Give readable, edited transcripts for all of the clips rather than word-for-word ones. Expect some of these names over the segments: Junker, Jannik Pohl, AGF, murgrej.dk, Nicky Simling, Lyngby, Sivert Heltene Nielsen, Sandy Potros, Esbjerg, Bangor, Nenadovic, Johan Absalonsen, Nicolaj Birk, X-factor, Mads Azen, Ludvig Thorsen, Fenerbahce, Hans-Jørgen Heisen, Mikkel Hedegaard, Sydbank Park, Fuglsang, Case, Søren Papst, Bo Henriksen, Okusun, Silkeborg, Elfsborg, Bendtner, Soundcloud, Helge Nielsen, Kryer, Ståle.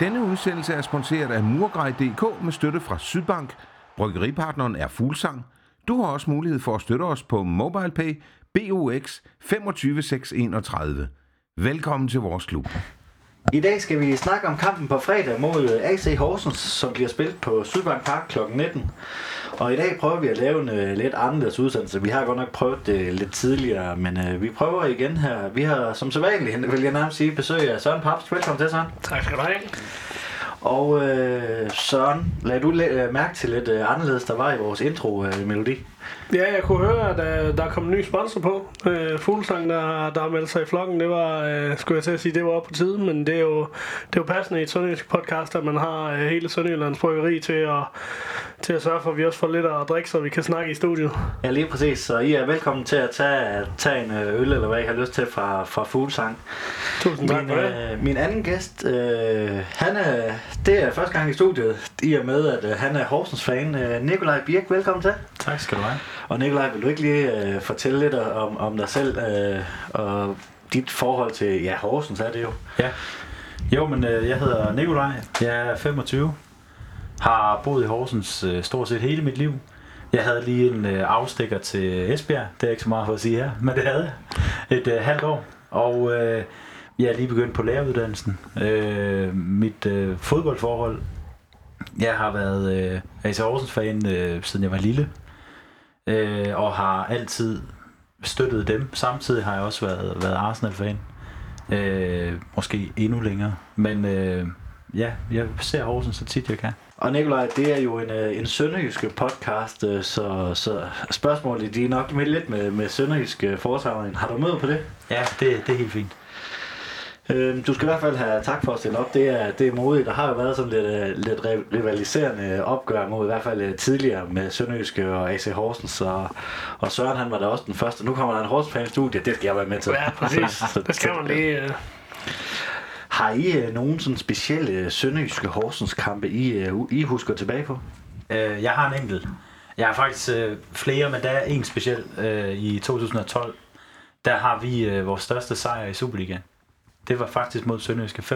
Denne udsendelse er sponsoreret af Murgrej.dk med støtte fra Sydbank. Bryggeripartneren er Fuglsang. Du har også mulighed for at støtte os på MobilePay BOX 25631. Velkommen til vores klub. I dag skal vi snakke om kampen på fredag mod A.C. Horsens, som bliver spillet på Sydbank Park kl. 19. Og i dag prøver vi at lave en lidt anderledes udsendelse. Vi har godt nok prøvet det lidt tidligere, men vi prøver igen her. Vi har som sædvanligt, vil jeg nærmest sige, besøg af Søren Papst. Velkommen til, Søren. Tak skal du have. Og Søren, lad du mærke til lidt anderledes, der var i vores intro-melodi? Ja, jeg kunne høre, at der kom en ny sponsor på. Fuglsang, der meldte sig i flokken, det var, skulle jeg til at sige, det var oppe på tiden, men det er jo passende i et sønderjysk podcast, at man har hele Sønderjyllands bryggeri til at sørge for, at vi også får lidt at drikke, så vi kan snakke i studiet. Ja, lige præcis. Så I er velkommen til at tage en øl, eller hvad I har lyst til, fra Fuglsang. Tusind tak for det. Min anden gæst, det er første gang i studiet, i og med, at han er Horsens-fan. Nicolaj Birk, velkommen til. Tak skal du have. Og Nicolaj, vil du ikke lige fortælle lidt om dig selv og dit forhold til, ja, Horsens er det jo. Ja. Jo, men jeg hedder Nicolaj, jeg er 25, har boet i Horsens stort set hele mit liv. Jeg havde lige en afstikker til Esbjerg, det er ikke så meget for at sige her, men det havde jeg et halvt år. Og jeg er lige begyndt på læreruddannelsen. Mit fodboldforhold, jeg har været A.C. Horsens-fan siden jeg var lille. Og har altid støttet dem. Samtidig har jeg også været Arsenal-fan. Måske endnu længere. Men ja, jeg ser Horsens så tit jeg kan. Og Nicolaj, det er jo en sønderjyske podcast, så spørgsmålet er nok lidt med sønderjyske foretegn. Har du møde på det? Ja, det er helt fint. Du skal i hvert fald have tak for at stille op. Det er modigt. Der har jo været sådan lidt rivaliserende opgør mod i hvert fald tidligere med Sønderjyske og AC Horsens. Og Søren, han var da også den første. Nu kommer der en Horsens-fan i studiet. Det skal jeg være med til. Ja, præcis. Det skal man lige. Har I nogen sådan specielle Sønderjyske Horsens-kampe, I husker tilbage på? Jeg har en enkelt. Jeg har faktisk flere, men der er en speciel. I 2012, der har vi vores største sejr i Superligaen. Det var faktisk mod Sønderjyske 5-0.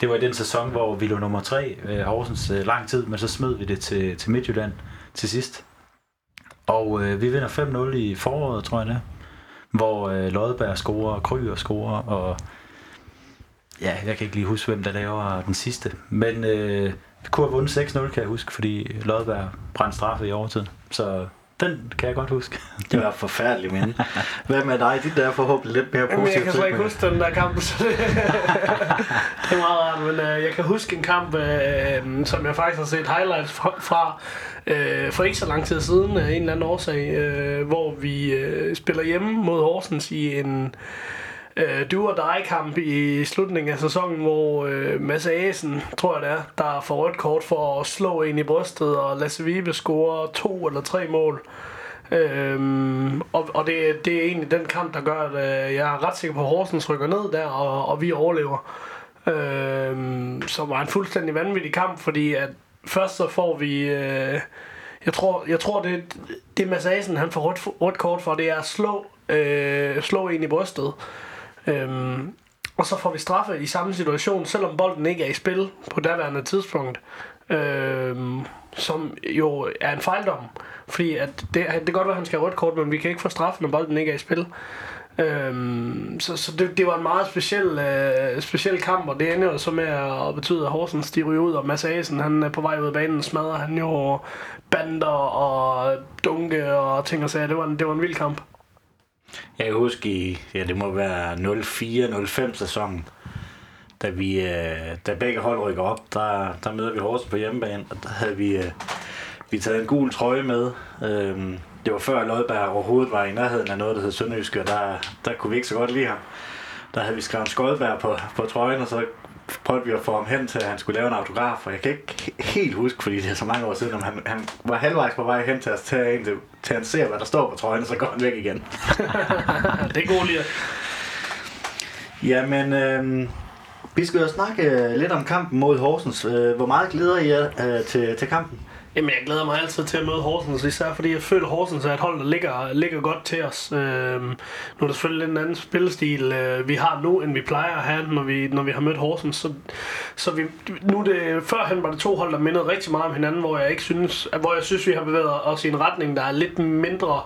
Det var i den sæson, hvor vi lå nummer 3, Horsens, lang tid, men så smed vi det til Midtjylland til sidst. Og vi vinder 5-0 i foråret, tror jeg det, hvor Lodberg scorer, Kryer scorer, og ja, jeg kan ikke lige huske, hvem der laver den sidste. Men vi kunne have vundet 6-0, kan jeg huske, fordi Lodberg brændte straffe i overtiden, så... Den kan jeg godt huske. Det var forfærdeligt, men hvad med dig? Det der forhåbentlig lidt mere positivt. Jeg kan slet ikke huske den der kamp, så det er meget rart. Men jeg kan huske en kamp, som jeg faktisk har set highlights fra for ikke så lang tid siden, af en eller anden årsag, hvor vi spiller hjemme mod Horsens i en du og dig kamp i slutningen af sæsonen, hvor Mads Azen, tror jeg det er, der får rødt kort for at slå en i brystet, og Lasse Vibe scorer 2 eller 3 mål. Og det er egentlig den kamp, der gør, at jeg er ret sikker på, at Horsens rykker ned der, og vi overlever. Så var en fuldstændig vanvittig kamp, fordi at først så får vi... Jeg tror det Mads Azen, han får rødt kort for, det er at slå en i brystet. Og så får vi straffe i samme situation, selvom bolden ikke er i spil på daværende tidspunkt, som jo er en fejldom, fordi at det kan godt være, at han skal have rødt kort, men vi kan ikke få straffe, når bolden ikke er i spil. Så det var en meget speciel kamp, og det ender jo så med at betyde, at Horsens de ryger ud, og Mads Azen, han er på vej ud af banen, smadrer han jo bander og dunke og ting og sager. Det var en vild kamp. Jeg kan huske i, ja, det må være 04-05 sæsonen, da begge hold rykker op, der møder vi Horsens på hjemmebane, og der havde vi taget en gul trøje med. Det var før Lodberg overhovedet var i nærheden af noget, der hed Sønderjyske, og der kunne vi ikke så godt lide ham. Der havde vi skrevet Skodberg på trøjen, og så prøvede vi at få ham hen til, at han skulle lave en autograf, og jeg kan ikke helt huske, fordi det er så mange år siden, om han var halvvejs på vej hen til os, til han ser, hvad der står på trøjen, og så går han væk igen. Det er god lige. Jamen, vi skal jo snakke lidt om kampen mod Horsens. Hvor meget glæder I jer til kampen? Jamen, jeg glæder mig altid til at møde Horsens, især fordi jeg føler, at Horsens er et hold, der ligger godt til os. Nu er der selvfølgelig lidt en anden spillestil, vi har nu, end vi plejer at have, når vi har mødt Horsens. Så vi, nu det, førhen var det to hold, der mindede rigtig meget om hinanden, hvor jeg synes, vi har bevæget os i en retning, der er lidt mindre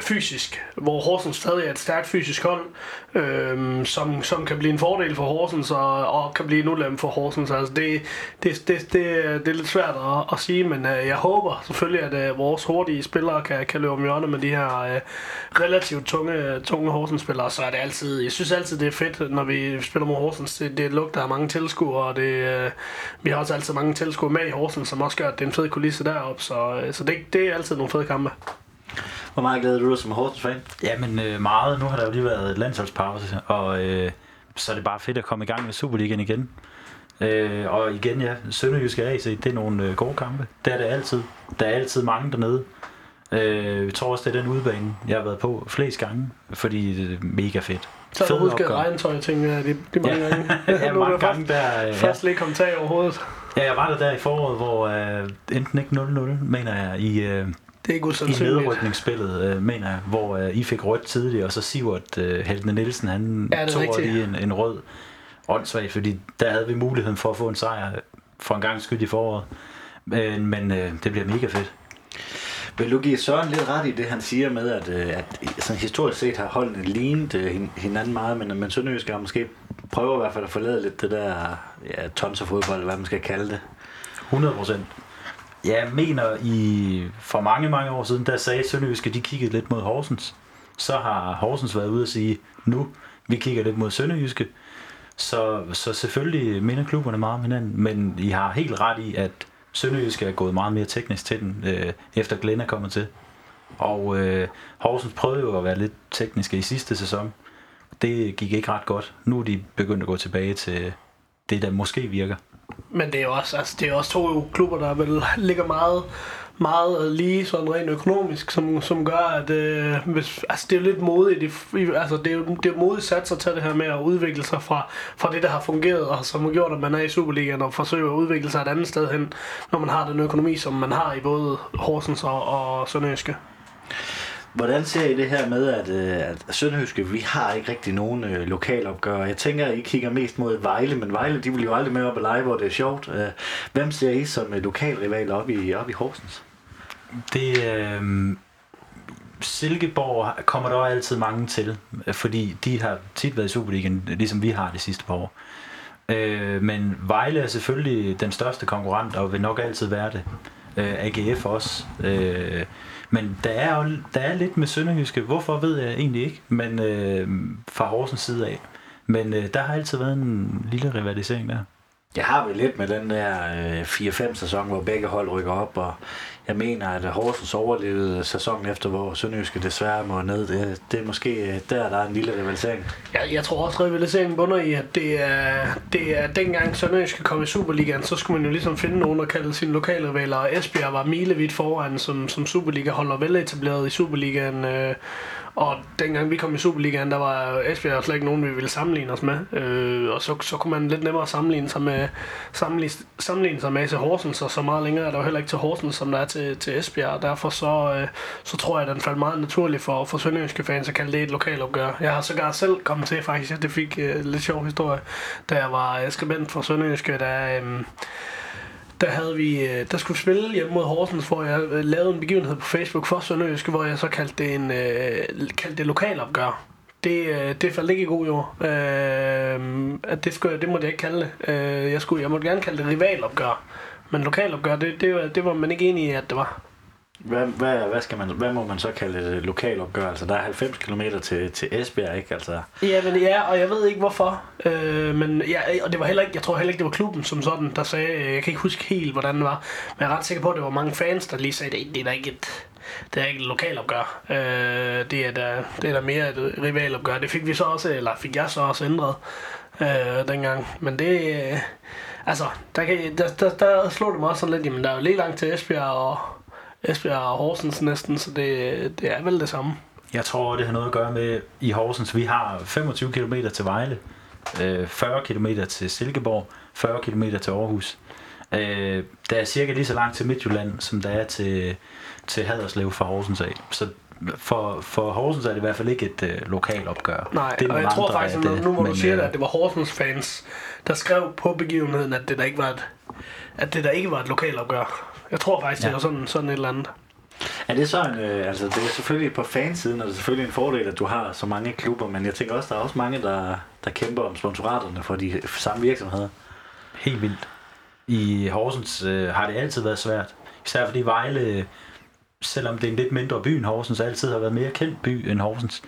fysisk, hvor Horsens stadig er et stærkt fysisk hold, som kan blive en fordel for Horsens og kan blive en ulempe for Horsens. Altså det er lidt svært at sige, men jeg håber selvfølgelig, at vores hurtige spillere kan løbe om hjørnet med de her relativt tunge Horsens-spillere. Så er det altid, jeg synes altid, det er fedt, når vi spiller mod Horsens. Det er et luk, der har mange tilskuere, og vi har også altid mange tilskuere med i Horsens, som også gør, at det er en fed kulisse deroppe. Så det er altid nogle fede kampe. Hvor meget glæder du dig som Horsens-fan? Jamen meget. Nu har der jo lige været landsholdspause, og så er det bare fedt at komme i gang med Superligaen igen. Og igen, ja, Sønderjyske A.C., det er nogle gode kampe. Det er det altid. Der er altid mange dernede. Jeg tror også, det er den udbane, jeg har været på flest gange, fordi det er mega fedt. Så har du husket regntøj, tænker jeg, det er mange gange. Ja, mange gange der. Først lige kom tag overhovedet. Ja, jeg var der i foråret, hvor enten ikke 0-0, mener jeg, det er ikke usandsynligt. I nedrykningsspillet, mener jeg, hvor I fik rødt tidligt, og så Sivert Heltene Nielsen, han tog lige en rød åndssvagt, fordi der havde vi muligheden for at få en sejr for en gang skyld i foråret. Men det bliver mega fedt. Vil du give Søren lidt ret i det, han siger med, at sådan historisk set har holdene lignet hinanden meget, men Sønderjyske har måske prøver i hvert fald at forlade lidt det der tonserfodbold, eller hvad man skal kalde det. 100%. Jeg mener, for mange år siden, der sagde Sønderjyske, de kiggede lidt mod Horsens. Så har Horsens været ude at sige, nu, vi kigger lidt mod Sønderjyske. Så selvfølgelig minder klubberne meget om hinanden, men I har helt ret i, at Sønderjyske er gået meget mere teknisk til den, efter Glenn er kommet til. Og Horsens prøvede jo at være lidt tekniske i sidste sæson. Det gik ikke ret godt. Nu er de begyndt at gå tilbage til det, der måske virker. Men det er jo også, to klubber, der vel ligger meget lige sådan rent økonomisk, som gør, at det er jo lidt modigt, det er modigt satser til det her med at udvikle sig fra det, der har fungeret, og som har gjort, at man er i Superligaen og forsøger at udvikle sig et andet sted hen, når man har den økonomi, som man har i både Horsens og Sønderjyske. Hvordan ser I det her med, at Sønderjyske, vi har ikke rigtig nogen lokalopgør? Jeg tænker, I kigger mest mod Vejle, men Vejle, de bliver jo aldrig med op at lege, hvor det er sjovt. Hvem ser I som lokalrival op i Horsens? Silkeborg kommer der altid mange til, fordi de har tit været i Superligaen, ligesom vi har det sidste par år. Men Vejle er selvfølgelig den største konkurrent, og vil nok altid være det. AGF også. Men der er lidt med Sønderjyske. Hvorfor ved jeg egentlig ikke, men fra Horsens side af. Men der har altid været en lille rivalisering der. Jeg har vel lidt med den der 4-5 sæson, hvor begge hold rykker op, og jeg mener, at Horsens overlevede sæsonen efter, hvor Sønderjyske desværre må ned. Det er måske der er en lille rivalisering. Jeg tror også, at rivaliseringen bunder i, at det er dengang Sønderjyske kom i Superligaen, så skulle man jo ligesom finde nogen, der kaldte sine lokale rivaler, og Esbjerg var milevidt foran, som Superliga holder veletableret i Superligaen. Og dengang vi kom i Superligaen, der var Esbjerg slet ikke nogen, vi ville sammenligne os med. Og så kunne man lidt nemmere sammenligne sig med til Horsens, og så meget længere er der jo heller ikke til Horsens, som der er til Esbjerg. Derfor så tror jeg, at den faldt meget naturligt for sønderjyske fans at kalde det et lokalopgør. Jeg har sågar selv kommet til faktisk, at det fik lidt sjov historie, da jeg var skribent for Sønderjyske, der skulle vi spille hjemme mod Horsens, hvor jeg lavede en begivenhed på Facebook for Sønderjyske, hvor jeg så kaldte det et lokalopgør. Det faldt ikke i god jord. Det måtte jeg ikke kalde det. Jeg måtte gerne kalde det rivalopgør, men lokalopgør, det var man ikke enig i, at det var. Hvad må man så kalde et lokalopgør? Altså, der er 90 km til Esbjerg, ikke? Altså. Ja, og jeg ved ikke hvorfor. Og det var heller ikke, jeg tror heller ikke, det var klubben som sådan, der sagde, jeg kan ikke huske helt, hvordan det var. Men jeg er ret sikker på, at det var mange fans, der lige sagde, det er da ikke et... Det er ikke et lokalopgør. Det er da mere et rivalopgør. Det fik vi så også, eller fik jeg så også ændret dengang. Men det... der slog det mig også sådan lidt, jamen der er jo lige langt til Esbjerg og Horsens næsten, så det er vel det samme. Jeg tror, det har noget at gøre med i Horsens. Vi har 25 km til Vejle, 40 km til Silkeborg, 40 km til Aarhus. Der er cirka lige så langt til Midtjylland, som der er til Haderslev fra Horsens af. Så for Horsens er det i hvert fald ikke et lokalt opgør. Nej, det og jeg tror faktisk, nu må du sige det, at det var Horsens fans, der skrev på begivenheden, at det der ikke var et lokalt opgør. Jeg tror faktisk, det var sådan et eller andet. Er det så en, det er selvfølgelig på fansiden, og det er selvfølgelig en fordel, at du har så mange klubber, men jeg tænker også, der er også mange, der kæmper om sponsoraterne for de samme virksomheder. Helt vildt. I Horsens har det altid været svært, især fordi Vejle, selvom det er en lidt mindre by end Horsens, altid har været mere kendt by end Horsens,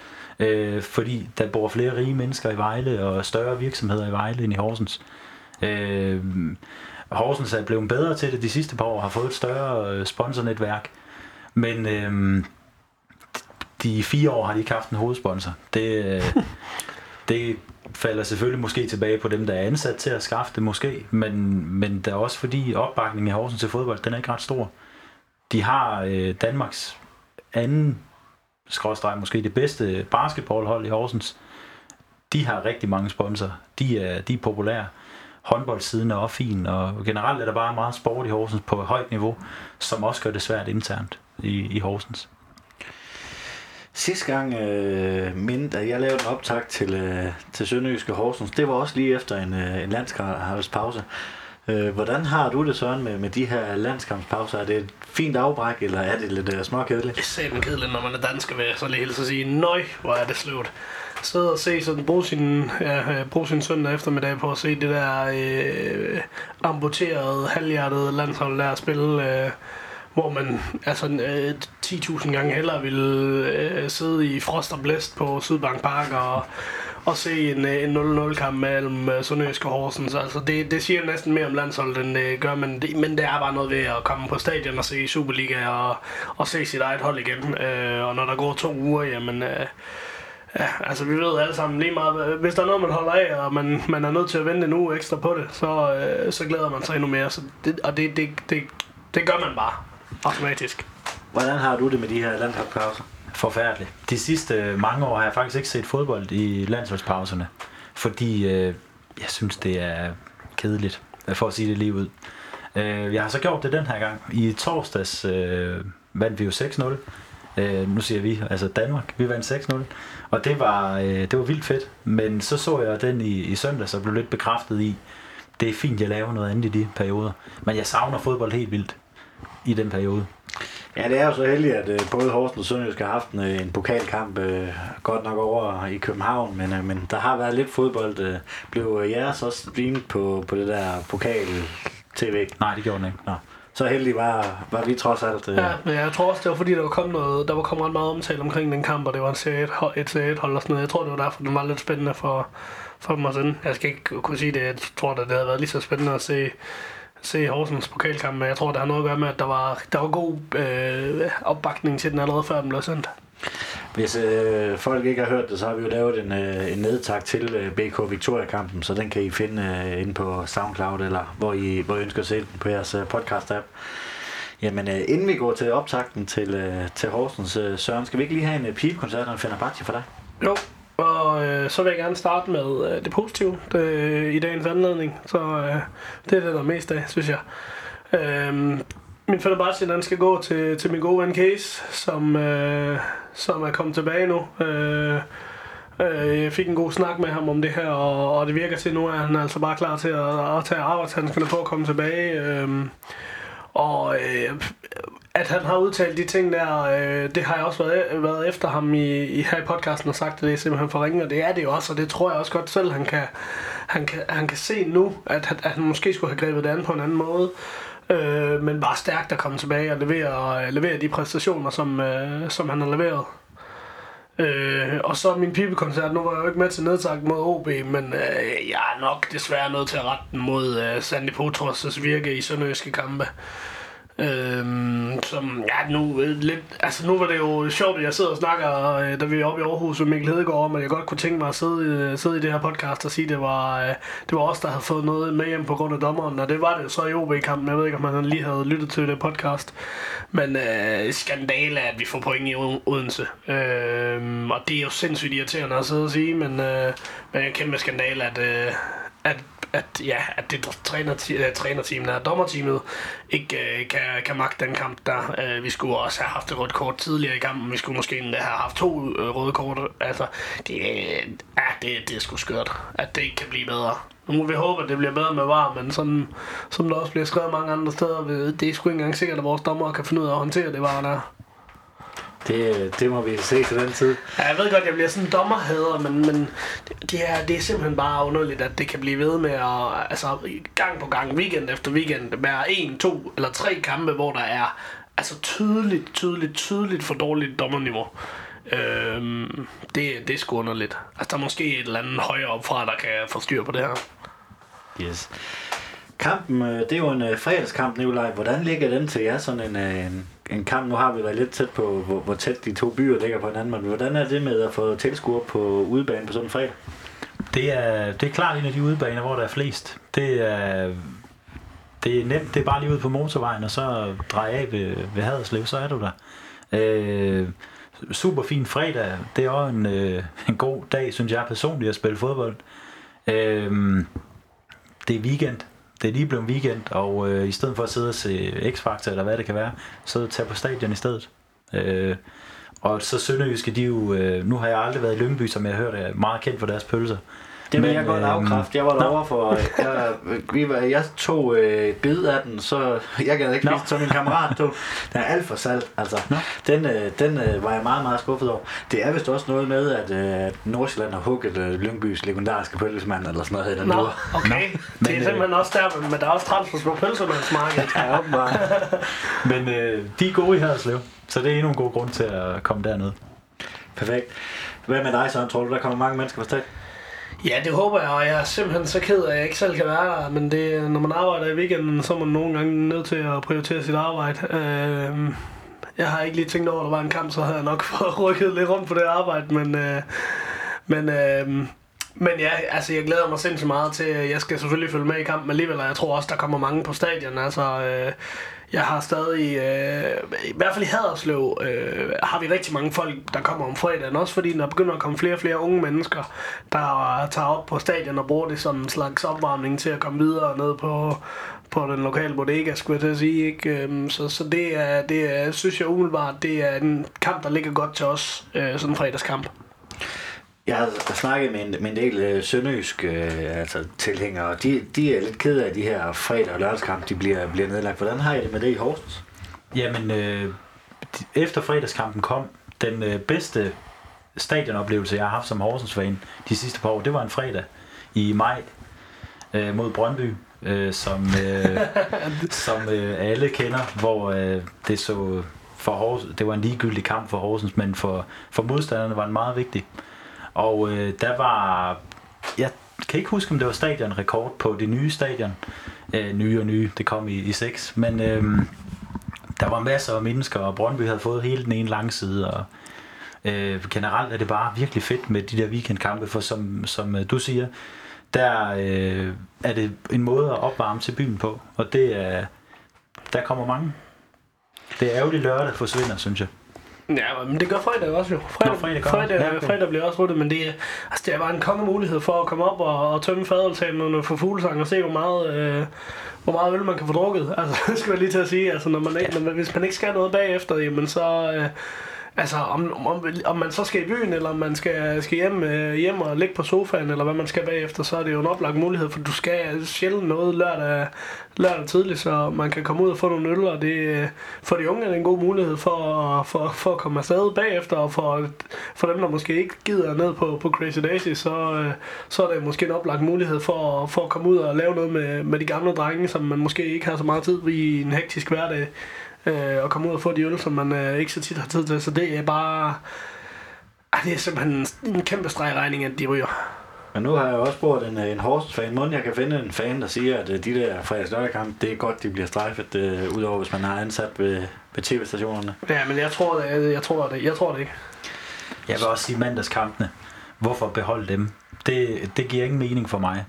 fordi der bor flere rige mennesker i Vejle og større virksomheder i Vejle end i Horsens. Horsens er blevet bedre til det de sidste par år, har fået et større sponsornetværk, men de 4 år har de ikke haft en hovedsponsor. Det falder selvfølgelig måske tilbage på dem, der er ansat til at skaffe det måske, men der er også fordi opbakningen i Horsens til fodbold, den er ikke ret stor. De har Danmarks anden skråstreg, måske det bedste basketballhold i Horsens. De har rigtig mange sponsorer. De er populære. Håndboldsiden er også fin, og generelt er der bare meget sport i Horsens på højt niveau, som også gør det svært internt i Horsens. Sidste gang da jeg lavede en optakt til Sønderjyske Horsens, det var også lige efter en landskampspause. Hvordan har du det, Søren, med de her landskampspauser? Er det et fint afbræk, eller er det lidt småkedeligt? Det er satan kedeligt, når man er dansker, vil jeg så lige helst at sige, nøj, hvor er det sløvt. Sidde og se sådan, bruge sin søndag eftermiddag på at se det der amputerede, halvhjertede landshold der spille, hvor man 10.000 gange hellere ville sidde i frost og blæst på Sydbank Park og se en 0-0-kamp mellem Sønderjyske og Horsens. Altså det siger næsten mere om landsholdet, end det gør, men det er bare noget ved at komme på stadion og se Superliga og se sit eget hold igen. Og når der går 2 uger, jamen... vi ved alle sammen lige meget, hvis der er noget, man holder af, og man er nødt til at vente en uge ekstra på det, så glæder man sig endnu mere. Så det gør man bare automatisk. Hvordan har du det med de her landsholdspauser? Forfærdeligt. De sidste mange år har jeg faktisk ikke set fodbold i landsholdspauserne, fordi jeg synes, det er kedeligt, for at sige det lige ud. Jeg har så gjort det den her gang. I torsdags vandt vi jo 6-0. Nu siger vi, altså Danmark, vi vandt 6-0, og det var vildt fedt, men så jeg den i søndag, så blev lidt bekræftet i, det er fint, jeg laver noget andet i de perioder, men jeg savner fodbold helt vildt i den periode. Ja, det er jo så heldigt, at både Horsens og Sønderjyske har haft en pokalkamp, godt nok over i København, men der har været lidt fodbold. Blev jeres også streamet på det der pokal-tv? Nej, det gjorde den ikke. Nå. Så heldig var vi trods alt. Ja, jeg tror også, det var fordi, der var kommet ret meget omtale omkring den kamp, og det var en serie 1-hold og sådan noget. Jeg tror, det var derfor, den var lidt spændende for dem at sende. Jeg skal ikke kunne sige det. Jeg tror, det havde været lige så spændende at se Horsens pokalkamp, men jeg tror, det har noget at gøre med, at der var god opbakning til den allerede før den blev sendt. Hvis folk ikke har hørt det, så har vi jo lavet en nedtak til BK Victoria-kampen, så den kan I finde inde på SoundCloud, eller hvor I ønsker at se den på jeres podcast-app. Jamen, inden vi går til optakten til Horsens, Søren, skal vi ikke lige have en pigekoncert og en Fenerbahce for dig? Jo, og så vil jeg gerne starte med det positive i dagens anledning, så det er det, der er mest af, synes jeg. Min Fenerbahce, den skal gå til min gode ven Case, som er kommet tilbage nu. Jeg fik en god snak med ham om det her, og det virker til nu, at han er altså bare klar til at tage arbejdshandskerne på at komme tilbage. At han har udtalt de ting der, det har jeg også været efter ham i her i podcasten og sagt, at det er simpelthen for ringe, og det er det jo også, og det tror jeg også godt selv, han kan se nu, at han måske skulle have grebet det an på en anden måde. Men bare stærkt at komme tilbage og levere de præstationer, som han har leveret. Og så min pibekoncert, nu var jeg jo ikke med til nedtak mod OB, men jeg er nok desværre nødt til at rette den mod Sandy Potros' virke i sønderjyske kampe. Nu var det jo sjovt, at jeg sidder og snakker, da vi er oppe i Aarhus med Mikkel Hedegaard, om at jeg godt kunne tænke mig at sidde i det her podcast og sige, at det var os, der havde fået noget med hjem på grund af dommeren, og det var det så i OB-kampen. Jeg ved ikke, om han lige havde lyttet til det podcast, men skandale, at vi får point i Odense, og det er jo sindssygt irriterende at sidde og sige, men en kæmpe skandale, at at det trænerteamet og dommerteamet ikke kan magte den kamp der. Vi skulle også have haft et rødt kort tidligere i kampen. Vi skulle måske endda have haft 2 røde kort. Altså, det er sgu skørt, at det ikke kan blive bedre. Nu må vi håbe, at det bliver bedre med VAR, men sådan, som der også bliver skrevet mange andre steder, det er sgu ikke engang sikkert, at vores dommere kan finde ud af at håndtere det VAR der. Det må vi se til den tid. Ja, jeg ved godt, jeg bliver sådan en dommerhader, men det er simpelthen bare underligt, at det kan blive ved med at, altså gang på gang, weekend efter weekend, være 1, 2 eller 3 kampe, hvor der er altså tydeligt for dårligt dommerniveau. Det er sgu underligt. Altså der er måske et eller andet højere opfra, der kan få styr på det her. Yes. Kampen, det er jo en fredagskamp, Nicolaj. Hvordan ligger den til jer, sådan en kamp? Nu har vi været lidt tæt på, hvor tæt de to byer ligger på hinanden, men hvordan er det med at få tilskuere på udebane på sådan en fredag? Det er klart en af de udebaner, hvor der er flest. Det er nemt, det er bare lige ud på motorvejen, og så drej af ved Haderslev, så er du der. Super fin fredag, det er også en god dag, synes jeg personligt, at spille fodbold. Det er weekend. Det er lige blevet weekend, og i stedet for at sidde og se X-Factor eller hvad det kan være, så tag på stadion i stedet. Og så Sønderjyske, de jo... nu har jeg aldrig været i Lyngby, som jeg har hørt er meget kendt for deres pølser. Det vil jeg godt afkræfte. Jeg var derovre for... Jeg tog bid af den, så jeg gad ikke spise, som min kammerat tog. Den er alt for salt, altså. Den var jeg meget, meget skuffet over. Det er vist også noget med, at Nordsjælland har hugget Lyngbys legendariske pølsemand, eller sådan noget. Nå, okay. Men, det er simpelthen også der, men der er også transfer på pølsemandsmarkedet. Ja, åbenbart. Men de er gode i Haderslev, så det er endnu en god grund til at komme dernede. Perfekt. Hvad med dig, Søren? Tror du, der kommer mange mennesker på stedet? Ja, det håber jeg, og jeg er simpelthen så ked af, at jeg ikke selv kan være der, men det, når man arbejder i weekenden, så er man nogle gange nødt til at prioritere sit arbejde. Jeg har ikke lige tænkt over, at der var en kamp, så havde jeg nok fået rykket lidt rundt på det arbejde, men ja, altså jeg glæder mig sindssygt meget til, jeg skal selvfølgelig følge med i kampen alligevel, og jeg tror også, der kommer mange på stadion, altså... Jeg har stadig, i hvert fald i Haderslev, har vi rigtig mange folk, der kommer om fredagen. Også fordi der begynder at komme flere og flere unge mennesker, der tager op på stadion og bruger det som en slags opvarmning til at komme videre ned på den lokale bodega, skulle jeg til at sige. Ikke? Så det er, synes jeg umiddelbart, det er en kamp, der ligger godt til os, sådan en fredagskamp. Jeg har snakket med en del sønderjyske tilhængere, og de er lidt kede af de her fredag- og lørdagskamp, de bliver nedlagt. Hvordan har I det med det i Horsens? Jamen, efter fredagskampen kom, den bedste stadionoplevelse, jeg har haft som Horsens-fan de sidste par år, det var en fredag i maj mod Brøndby, som alle kender, hvor det så for Horsens, det var en ligegyldig kamp for Horsens, men for modstanderne var den meget vigtig. Og der var, jeg kan ikke huske, om det var stadionrekord på det nye stadion. Nye, det kom i 6. Men der var masser af mennesker, og Brøndby havde fået hele den ene lange side. Og generelt er det bare virkelig fedt med de der weekendkampe, for som du siger, der er det en måde at opvarme til byen på. Og der kommer mange. Det er ærgerligt, lørdag forsvinder, synes jeg. Ja, men det gør fredag også jo. Fredag bliver også ruttet, men det er bare en kongemulighed for at komme op og tømme fadeltalen for Fuglsang og se, hvor meget øl man kan få drukket. Altså, det skal jeg lige til at sige. Altså, hvis man ikke skal noget bagefter, jamen så... altså, om man så skal i byen, eller om man skal hjem og ligge på sofaen, eller hvad man skal bagefter, så er det jo en oplagt mulighed, for du skal sjældent noget lørdag tidligt, så man kan komme ud og få nogle øl, og det, for de unge er det en god mulighed for at komme afsted bagefter, og for dem, der måske ikke gider ned på Crazy Daisy, så er det måske en oplagt mulighed for at komme ud og lave noget med de gamle drenge, som man måske ikke har så meget tid i en hektisk hverdag. Og komme ud og få de øl, som man ikke så tit har tid til. Så det er bare... det er simpelthen en kæmpe stregregning, at de ryger. Men nu har jeg også spurgt en Horsens-fan. Måden jeg kan finde en fan, der siger, at de der fredags-lørdag-kamp, det er godt, de bliver strejfet, udover hvis man har ansat ved tv-stationerne. Ja, men jeg tror det ikke. Jeg vil også sige mandagskampene. Hvorfor beholde dem? Det giver ingen mening for mig.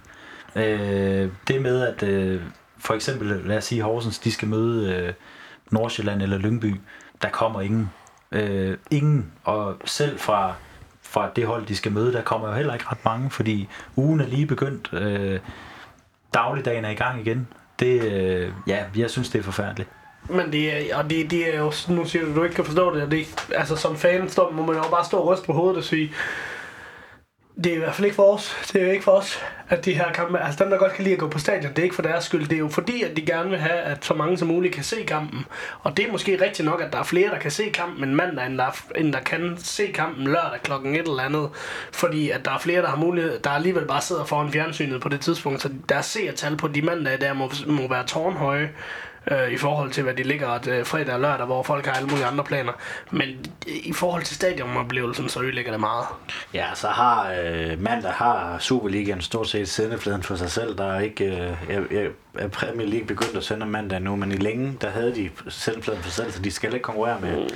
Det med, at for eksempel, lad os sige, Horsens, de skal møde... Nordsjælland eller Lyngby, der kommer ingen. Ingen, og selv fra det hold, de skal møde, der kommer jo heller ikke ret mange, fordi ugen er lige begyndt. dagligdagen er i gang igen. Det, ja, jeg synes, det er forfærdeligt. Men det er jo, nu siger du ikke kan forstå det, altså som fan står, må man jo bare stå og ryste på hovedet og sige, det er i hvert fald ikke for os, det er jo ikke for os, at de her kampe, altså dem der godt kan lide at gå på stadion, det er ikke for deres skyld, det er jo fordi, at de gerne vil have, at så mange som muligt kan se kampen, og det er måske rigtigt nok, at der er flere, der kan se kampen en mandag, end der kan se kampen lørdag klokken et eller andet, fordi at der er flere, der har mulighed, der alligevel bare sidder foran fjernsynet på det tidspunkt, så der seertal på de mandage der må være tårnhøje, i forhold til, hvad de ligger fredag og lørdag, hvor folk har alle mulige andre planer. Men i forhold til stadionoplevelsen, så ødelægger det meget. Ja, så har mandag har Superligaen stort set sendefladen for sig selv. Der er ikke... Premier League begyndt at sende mandag nu, men i længe, der havde de sendefladen for sig selv, så de skal ikke konkurrere med...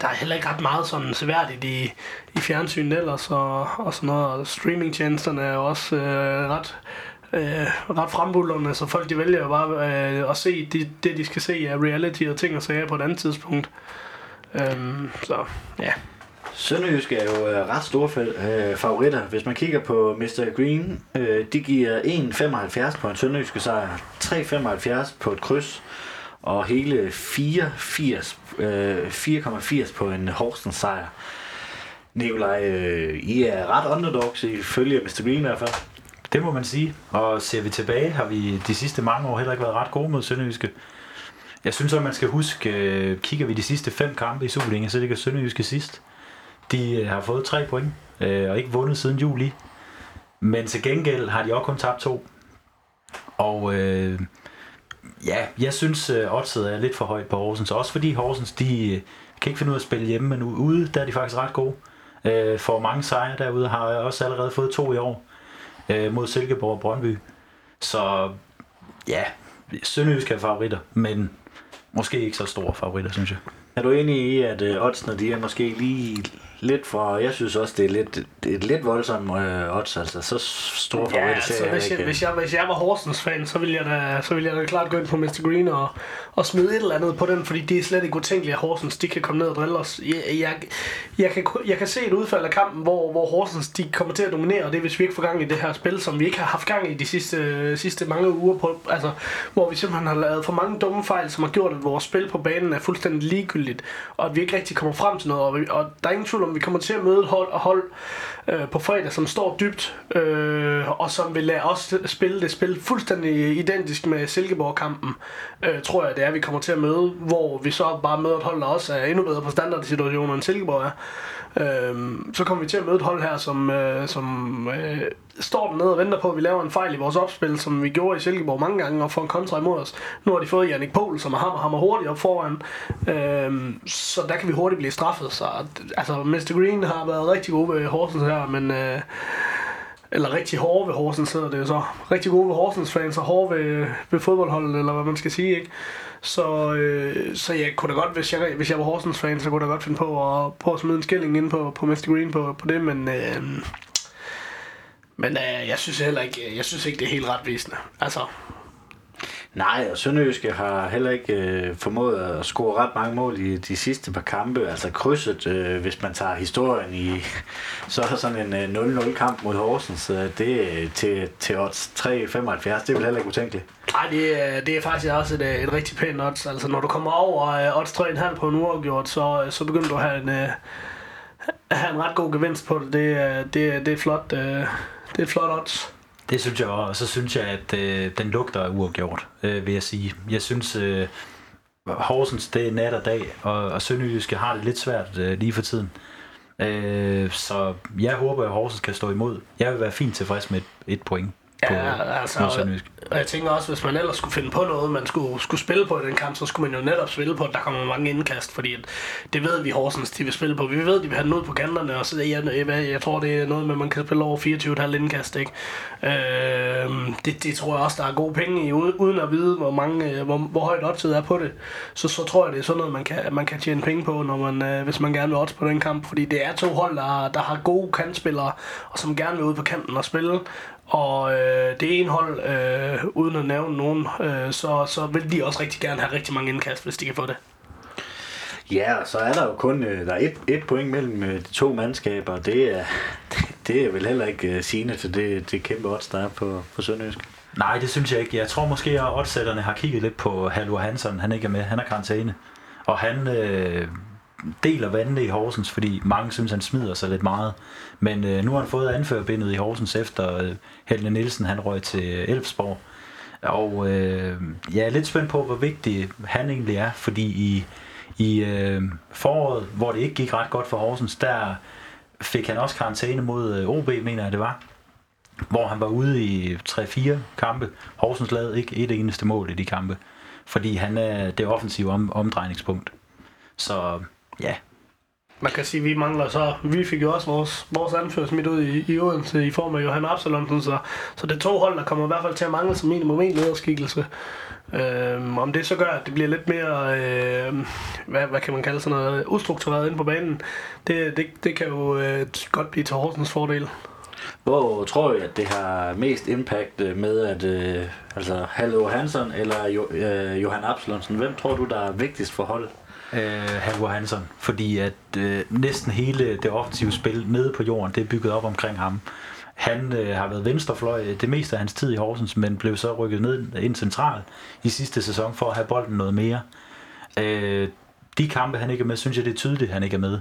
der er heller ikke ret meget sådan seværdigt i fjernsynet ellers, og sådan noget. Og streamingtjenesterne er også ret frembullerne, så folk de vælger bare at se det de skal se af reality og ting og sager på et andet tidspunkt. Så ja. Sønderjyske er jo ret store favoritter. Hvis man kigger på Mr. Green, de giver 1,75 på en sønderjyske sejr, 3,75 på et kryds og hele 4,80 på en Horsens sejr. Nicolaj, I er ret underdogs ifølge Mr. Green i hvert fald. Det må man sige, og ser vi tilbage, har vi de sidste mange år heller ikke været ret gode mod Sønderjyske. Jeg synes også, man skal huske, kigger vi de sidste 5 kampe i Superligaen, så ligger Sønderjyske sidst. De har fået 3 point, og ikke vundet siden juli. Men til gengæld har de også kun tabt 2. Og ja, jeg synes, oddset er lidt for højt på Horsens, også fordi Horsens, de kan ikke finde ud af at spille hjemme, men ude, der er de faktisk ret gode. Får mange sejre derude, har også allerede fået 2 i år. Mod Silkeborg og Brøndby. Så ja, Sønderjyske er favoritter, men måske ikke så store favoritter, synes jeg. Er du enig i, at oddsene de er måske lige lidt for... Jeg synes også, det er lidt voldsomt odds, altså så store favoritter. Ja, altså, hvis jeg var Horsens-fan, så ville jeg da klart gå ind på Mr. Green og smide et eller andet på den, fordi det er slet ikke utænkeligt, at Horsens de kan komme ned og drille os. Jeg kan se et udfald af kampen, hvor Horsens de kommer til at dominere, og det er, hvis vi ikke får gang i det her spil, som vi ikke har haft gang i de sidste mange uger, på, altså, hvor vi simpelthen har lavet for mange dumme fejl, som har gjort, at vores spil på banen er fuldstændig ligegyldigt, og at vi ikke rigtig kommer frem til noget, og der er ingen tvivl om, vi kommer til at møde et hold på fredag, som står dybt, og som vil lade os spille det spil fuldstændig identisk med Silkeborg-kampen, tror jeg det er, vi kommer til at møde, hvor vi så bare møder et hold, der også er endnu bedre på standardsituationer end Silkeborg er. Så kommer vi til at møde et hold her, som står dernede og venter på, at vi laver en fejl i vores opspil, som vi gjorde i Silkeborg mange gange, og får en kontra imod os. Nu har de fået Jannik Pohl, som er hammer hurtigt op foran, så der kan vi hurtigt blive straffet. Så altså, Mr. Green har været rigtig god ved Horsens her, men... Eller rigtig hårde ved Horsens hedder det jo så. Rigtig gode ved Horsens fans og hårde ved fodboldholdet, eller hvad man skal sige, ikke? Så jeg kunne da godt, hvis jeg var Horsens fan, så kunne jeg da godt finde på at smide en skilling ind på Mr. Green på det, men jeg synes heller ikke, det er helt retvisende. Altså. Nej, og Sønderjyske har heller ikke formået at score ret mange mål i de sidste par kampe. Altså krydset, hvis man tager historien i, så er sådan en 0-0-kamp mod Horsens, det til odds 3,75, det er vel heller ikke utænkeligt. Nej, det er faktisk også et rigtig pænt odds. Altså når du kommer over odds 3,5 på en uafgjort, så begynder du at have en ret god gevinst på det. Det er flot, det er flot odds. Det synes jeg også, og så synes jeg, at den lugter uafgjort, vil jeg sige. Jeg synes, Horsens, det er nat og dag, og Sønderjyske har det lidt svært lige for tiden. Så jeg håber, at Horsens kan stå imod. Jeg vil være fint tilfreds med et point. Ja, altså, og jeg tænker også, hvis man ellers skulle finde på noget, man skulle spille på i den kamp, så skulle man jo netop spille på, at der kommer mange indkast, fordi at det ved vi Horsens, de vil spille på. Vi ved, de vil have den ud på kanterne, og så jeg tror, det er noget med, man kan spille over 24,5 indkast, ikke? Det tror jeg også, der er gode penge i, uden at vide, hvor højt oddset er på det. Så tror jeg, det er sådan noget, man kan tjene penge på, når man, hvis man gerne vil odds på den kamp, fordi det er 2 hold, der har gode kantspillere, og som gerne vil ud på kanten og spille. Og det ene hold, uden at nævne nogen, så vil de også rigtig gerne have rigtig mange indkast, hvis de kan få det. Ja, og så er der jo kun der er et point mellem de 2 mandskaber, og det er vel heller ikke sigende til det kæmpe odds, der er på Sønderjysk. Nej, det synes jeg ikke. Jeg tror måske, at oddsætterne har kigget lidt på Halvor Hansson. Han ikke er med. Han er karantæne. Og han deler vandene i Horsens, fordi mange synes, han smider sig lidt meget. Men nu har han fået anførerbindet i Horsens, efter Helge Nielsen han røg til Elfsborg. Og jeg er lidt spændt på, hvor vigtig han egentlig er, fordi i foråret, hvor det ikke gik ret godt for Horsens, der fik han også karantæne mod OB, mener jeg det var, hvor han var ude i 3-4 kampe. Horsens lavede ikke et eneste mål i de kampe, fordi han er det offensive omdrejningspunkt. Så ja. Man kan sige, at vi mangler så. Vi fik jo også vores anfører smidt ud i Odense i form af Johan Absalonsen, så det er to hold, der kommer i hvert fald til at mangle som minimum en lederskikkelse. Om det så gør, at det bliver lidt mere, hvad kan man kalde sådan noget, ustruktureret inde på banen, det kan jo godt blive til Horsens fordel. Hvor tror jeg, at det har mest impact med, at altså Halvor Hansson eller Johan Absalonsen, hvem tror du, der er vigtigst for holdet? Halvor Hansson, fordi at næsten hele det offensive spil nede på jorden, det er bygget op omkring ham. Han har været venstrefløj det meste af hans tid i Horsens, men blev så rykket ned ind centralt i sidste sæson for at have bolden noget mere. De kampe, han ikke er med, synes jeg, det er tydeligt, han ikke er med.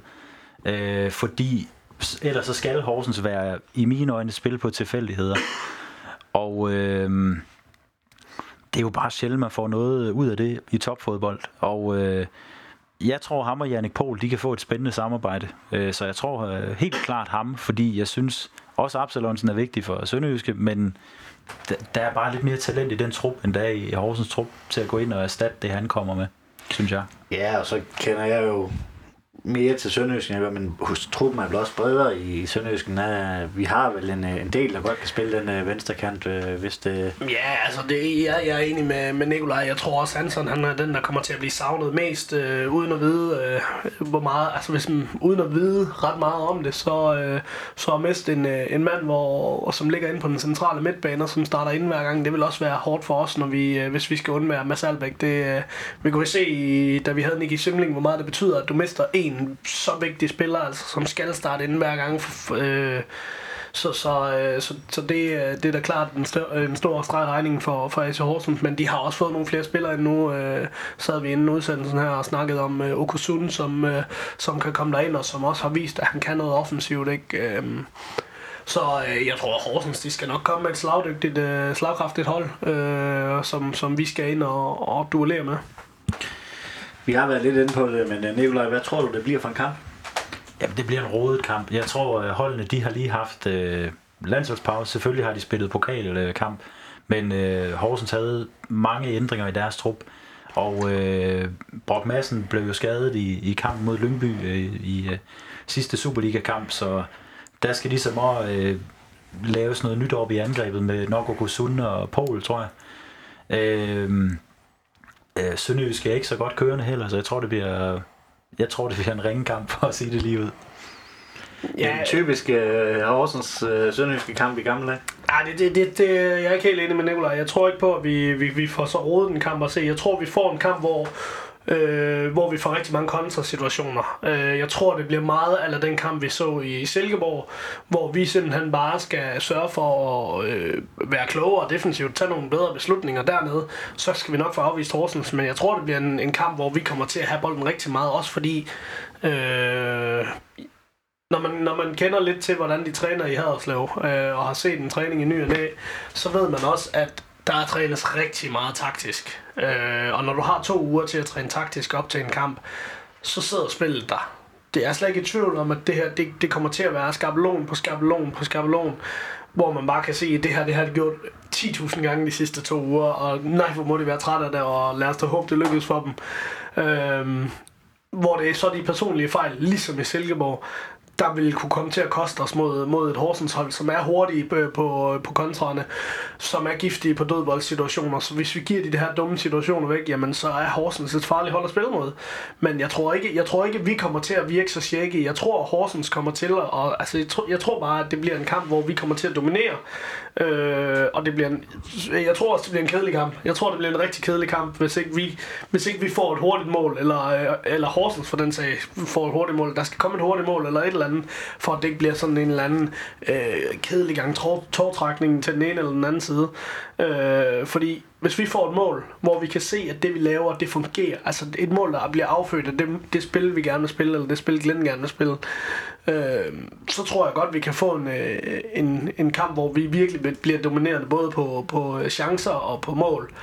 Fordi ellers så skal Horsens være, i mine øjne, spil på tilfældigheder. Og det er jo bare sjældent, man får noget ud af det i topfodbold. Og jeg tror, ham og Jannik Pohl, de kan få et spændende samarbejde. Så jeg tror helt klart ham, fordi jeg synes også Absalonsen er vigtig for Sønderjyske, men der er bare lidt mere talent i den trup, end der er i Horsens trup, til at gå ind og erstatte det, han kommer med, synes jeg. Ja, og så kender jeg jo mere til Sønderjyske, men truppen er vel også bredere i Sønderjyske. Vi har vel en del, der godt kan spille den venstrekant, hvis det... Ja, altså jeg er enig med Nicolaj. Jeg tror også, Hansson, han er den, der kommer til at blive savnet mest, uden at vide hvor meget... Altså hvis man, uden at vide ret meget om det, så er mest en mand, som ligger inde på den centrale midtbane, og som starter inden hver gang. Det vil også være hårdt for os, når vi, hvis vi skal undvære Mads Albæk. Vi kunne se, da vi havde Nicky Simling, hvor meget det betyder, at du mister en så vigtig spiller, altså, som skal starte inden hver gang. Så det er da klart en stor stregregning for A.C. Horsens, men de har også fået nogle flere spillere end nu. Sad vi inden udsendelsen her og snakkede om Okusun, som kan komme derind, og som også har vist, at han kan noget offensivt, ikke? Så jeg tror, at Horsens, de skal nok komme med et slagkraftigt hold, som vi skal ind og duellere med. Vi har været lidt inde på det, men Nicolaj, hvad tror du, det bliver for en kamp? Jamen, det bliver en rodet kamp. Jeg tror, holdene, de har lige haft landsholdspause. Selvfølgelig har de spillet pokalkamp, men Horsens havde mange ændringer i deres trup. Og Brock Madsen blev jo skadet i kampen mod Lyngby i sidste Superliga-kamp, så der skal ligesom også laves noget nyt op i angrebet med nok Okusun og Pohl, tror jeg. Sønderjyske er ikke så godt kørende heller, så jeg tror, det bliver en ringekamp, for at sige det lige ud. Ja, en typisk Horsens sønderjyske kamp i gamle dage. Nej, jeg er ikke helt enig med Nicolaj. Jeg tror ikke på, at vi får så rodet en kamp at se. Jeg tror, vi får en kamp, hvor vi får rigtig mange kontrasituationer. Jeg tror, det bliver meget af den kamp, vi så i Silkeborg, hvor vi simpelthen bare skal sørge for at være klogere defensivt, tage nogle bedre beslutninger dernede. Så skal vi nok få afvist Horsens, men jeg tror, det bliver en kamp, hvor vi kommer til at have bolden rigtig meget, også fordi når man kender lidt til, hvordan de træner i Haderslev, og har set en træning i ny og næ, så ved man også, at der trænes rigtig meget taktisk. Og når du har 2 uger til at træne taktisk op til en kamp, så sidder spillet der. Det er slet ikke i tvivl om, at det her det kommer til at være skabelon på skabelon, hvor man bare kan se, at det har det gjort 10.000 gange de sidste 2 uger, og nej, hvor må de være trætte af det, og lad os da håbe, det lykkes for dem. Hvor det er så de personlige fejl, ligesom i Silkeborg, der vil kunne komme til at koste os mod et Horsens-hold, som er hurtige på kontrerne, som er giftige på dødboldsituationer. Så hvis vi giver de her dumme situationer væk, jamen så er Horsens et farligt hold at spille mod. Men jeg tror ikke, vi kommer til at virke så shaky. Jeg tror, Horsens kommer til at... Altså, jeg tror bare, at det bliver en kamp, hvor vi kommer til at dominere. Og det bliver jeg tror også, det bliver en kedelig kamp. Jeg tror, det bliver en rigtig kedelig kamp, hvis ikke vi får et hurtigt mål, eller Horsens for den sag får et hurtigt mål. Der skal komme et hurtigt mål, eller et eller andet, for at det ikke bliver sådan en eller anden kedelig gang tårtrækning til den ene eller den anden side. Fordi hvis vi får et mål, hvor vi kan se, at det vi laver, det fungerer, altså et mål, der bliver affødt af det spil, vi gerne vil spille, eller det spil, Glenn gerne vil spille, så tror jeg godt, vi kan få en kamp, hvor vi virkelig bliver dominerende, både på chancer og på mål.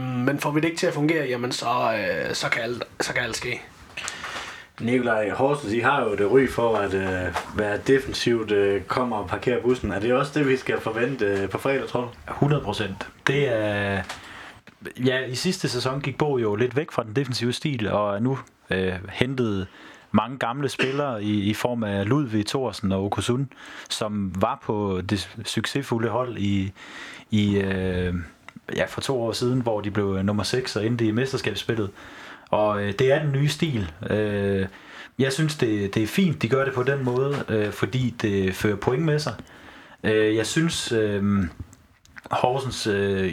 Men får vi det ikke til at fungere, jamen så kan alt ske. Nicolaj, Horsens, I har jo det ry for at være defensivt, kommer og parkerer bussen. Er det også det, vi skal forvente på fredag, tror du? 100%. Det er... Ja, i sidste sæson gik Bo jo lidt væk fra den defensive stil, og nu hentede mange gamle spillere i form af Ludvig Thorsen og Okusun, som var på det succesfulde hold for 2 år siden, hvor de blev nummer 6 og endte i mesterskabsspillet. Og det er den nye stil. Jeg synes, det er fint, de gør det på den måde, fordi det fører point med sig. Jeg synes, Horsens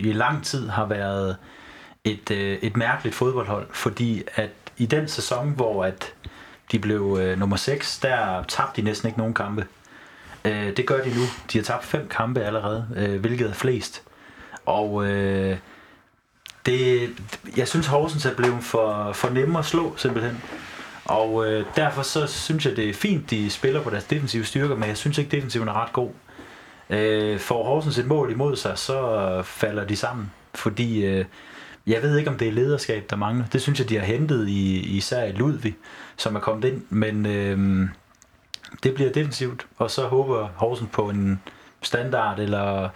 i lang tid har været et mærkeligt fodboldhold, fordi at i den sæson, hvor at de blev nummer 6, der tabte de næsten ikke nogen kampe. Det gør de nu. De har tabt 5 kampe allerede, hvilket er flest. Og jeg synes, Horsens er blevet for nemme at slå, simpelthen. Og derfor så synes jeg, det er fint, de spiller på deres defensive styrker, men jeg synes ikke, defensiven er ret god. Får Horsens et mål imod sig, så falder de sammen, fordi jeg ved ikke, om det er lederskab, der mangler. Det synes jeg, de har hentet især i Ludvig, som er kommet ind, men det bliver defensivt, og så håber Horsens på en standard eller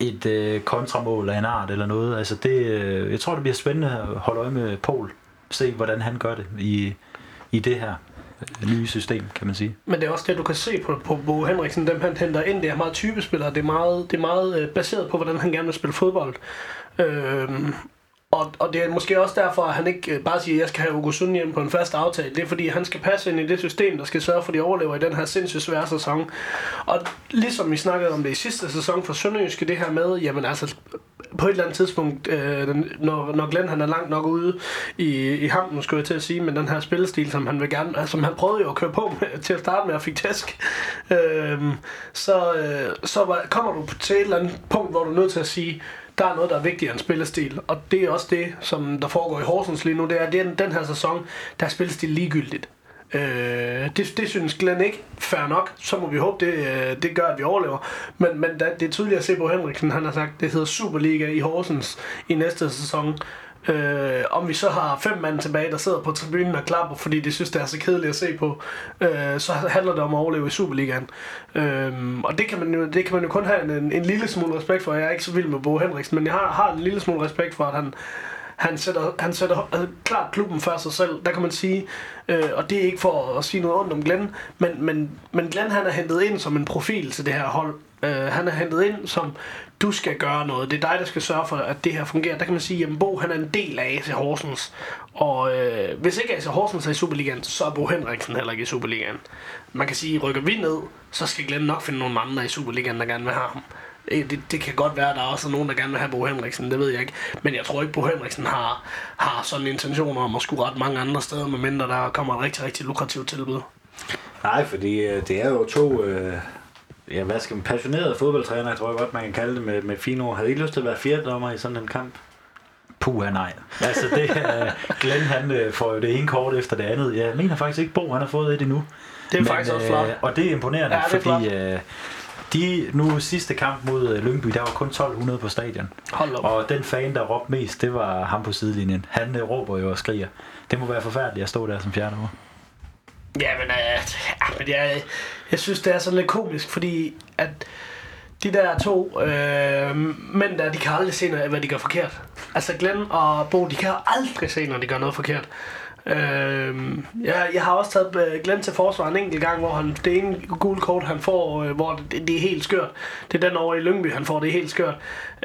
et kontramål af en art eller noget. Altså det, jeg tror, det bliver spændende at holde øje med Pohl. Se, hvordan han gør det i det her nye system, kan man sige. Men det er også det, du kan se på Bo Henriksen. Dem han henter ind, det er meget typespillere. Det er meget baseret på, hvordan han gerne vil spille fodbold. Og det er måske også derfor, at han ikke bare siger, at jeg skal have Okusun hjem på en fast aftale. Det er fordi, han skal passe ind i det system, der skal sørge for, at de overlever i den her sindssygt svære sæson. Og ligesom vi snakkede om det i sidste sæson for Sønderjyske, det her med, jamen altså på et eller andet tidspunkt, når Glenn han er langt nok ude i hampen, skulle jeg til at sige, men den her spillestil, som han vil gerne, som han prøvede jo at køre på med, til at starte med og fik tæsk, så kommer du til et eller andet punkt, hvor du er nødt til at sige, der er noget, der er vigtigere end spillestil, og det er også det, som der foregår i Horsens lige nu, det er, at den her sæson, der er spillestil ligegyldigt. Det synes Glenn ikke, fair nok, så må vi håbe, det gør, at vi overlever. Men det er tydeligt at se på Henriksen, han har sagt, det hedder Superliga i Horsens i næste sæson. Om vi så har 5 mand tilbage, der sidder på tribunen og klapper, fordi de synes, det er så kedeligt at se på, så handler det om at overleve i Superligaen. Og det kan man jo kun have en lille smule respekt for. Jeg er ikke så vild med Bo Henriksen, men jeg har en lille smule respekt for, at han sætter klart klubben før sig selv, der kan man sige, og det er ikke for at sige noget ondt om Glenn, men Glenn han er hentet ind som en profil til det her hold. Han er hentet ind som, du skal gøre noget, det er dig, der skal sørge for, at det her fungerer. Der kan man sige, jamen Bo han er en del af A.C. Horsens, og hvis ikke A.C. Horsens er i Superligaen, så er Bo Henriksen heller ikke i Superligaen. Man kan sige, rykker vi ned, så skal Glenn nok finde nogle andre i Superligaen, der gerne vil have ham. Det kan godt være, at der er også nogen, der gerne vil have Bo Henriksen, det ved jeg ikke. Men jeg tror ikke, Bo Henriksen har sådan intentioner om at skulle ret mange andre steder, medmindre der kommer et rigtig, rigtig lukrativt tilbud. Nej, fordi det er jo to passionerede fodboldtrænere, tror jeg godt, man kan kalde det med fine ord. Havde I lyst til at være fjerdommer i sådan en kamp? Puha, nej. Altså det Glenn, han får jo det ene kort efter det andet. Jeg mener faktisk ikke, Bo han har fået et endnu. Det er faktisk også flot. Og det er imponerende, ja, det er fordi... De nu sidste kamp mod Lyngby, der var kun 1200 på stadion. Og den fan, der råbte mest, det var ham på sidelinjen. Han råber jo og skriger. Det må være forfærdeligt at stå der som fjerde år. Ja, men jeg synes, det er sådan lidt komisk, fordi at de der to mænd der, de kan aldrig se, hvad de gør forkert. Altså Glenn og Bo, de kan aldrig se, når de gør noget forkert. Jeg har også taget Glenn til forsvar en enkelt gang, hvor han, det ene gule kort han får, hvor det er helt skørt. Det er den over i Lyngby, han får det helt skørt.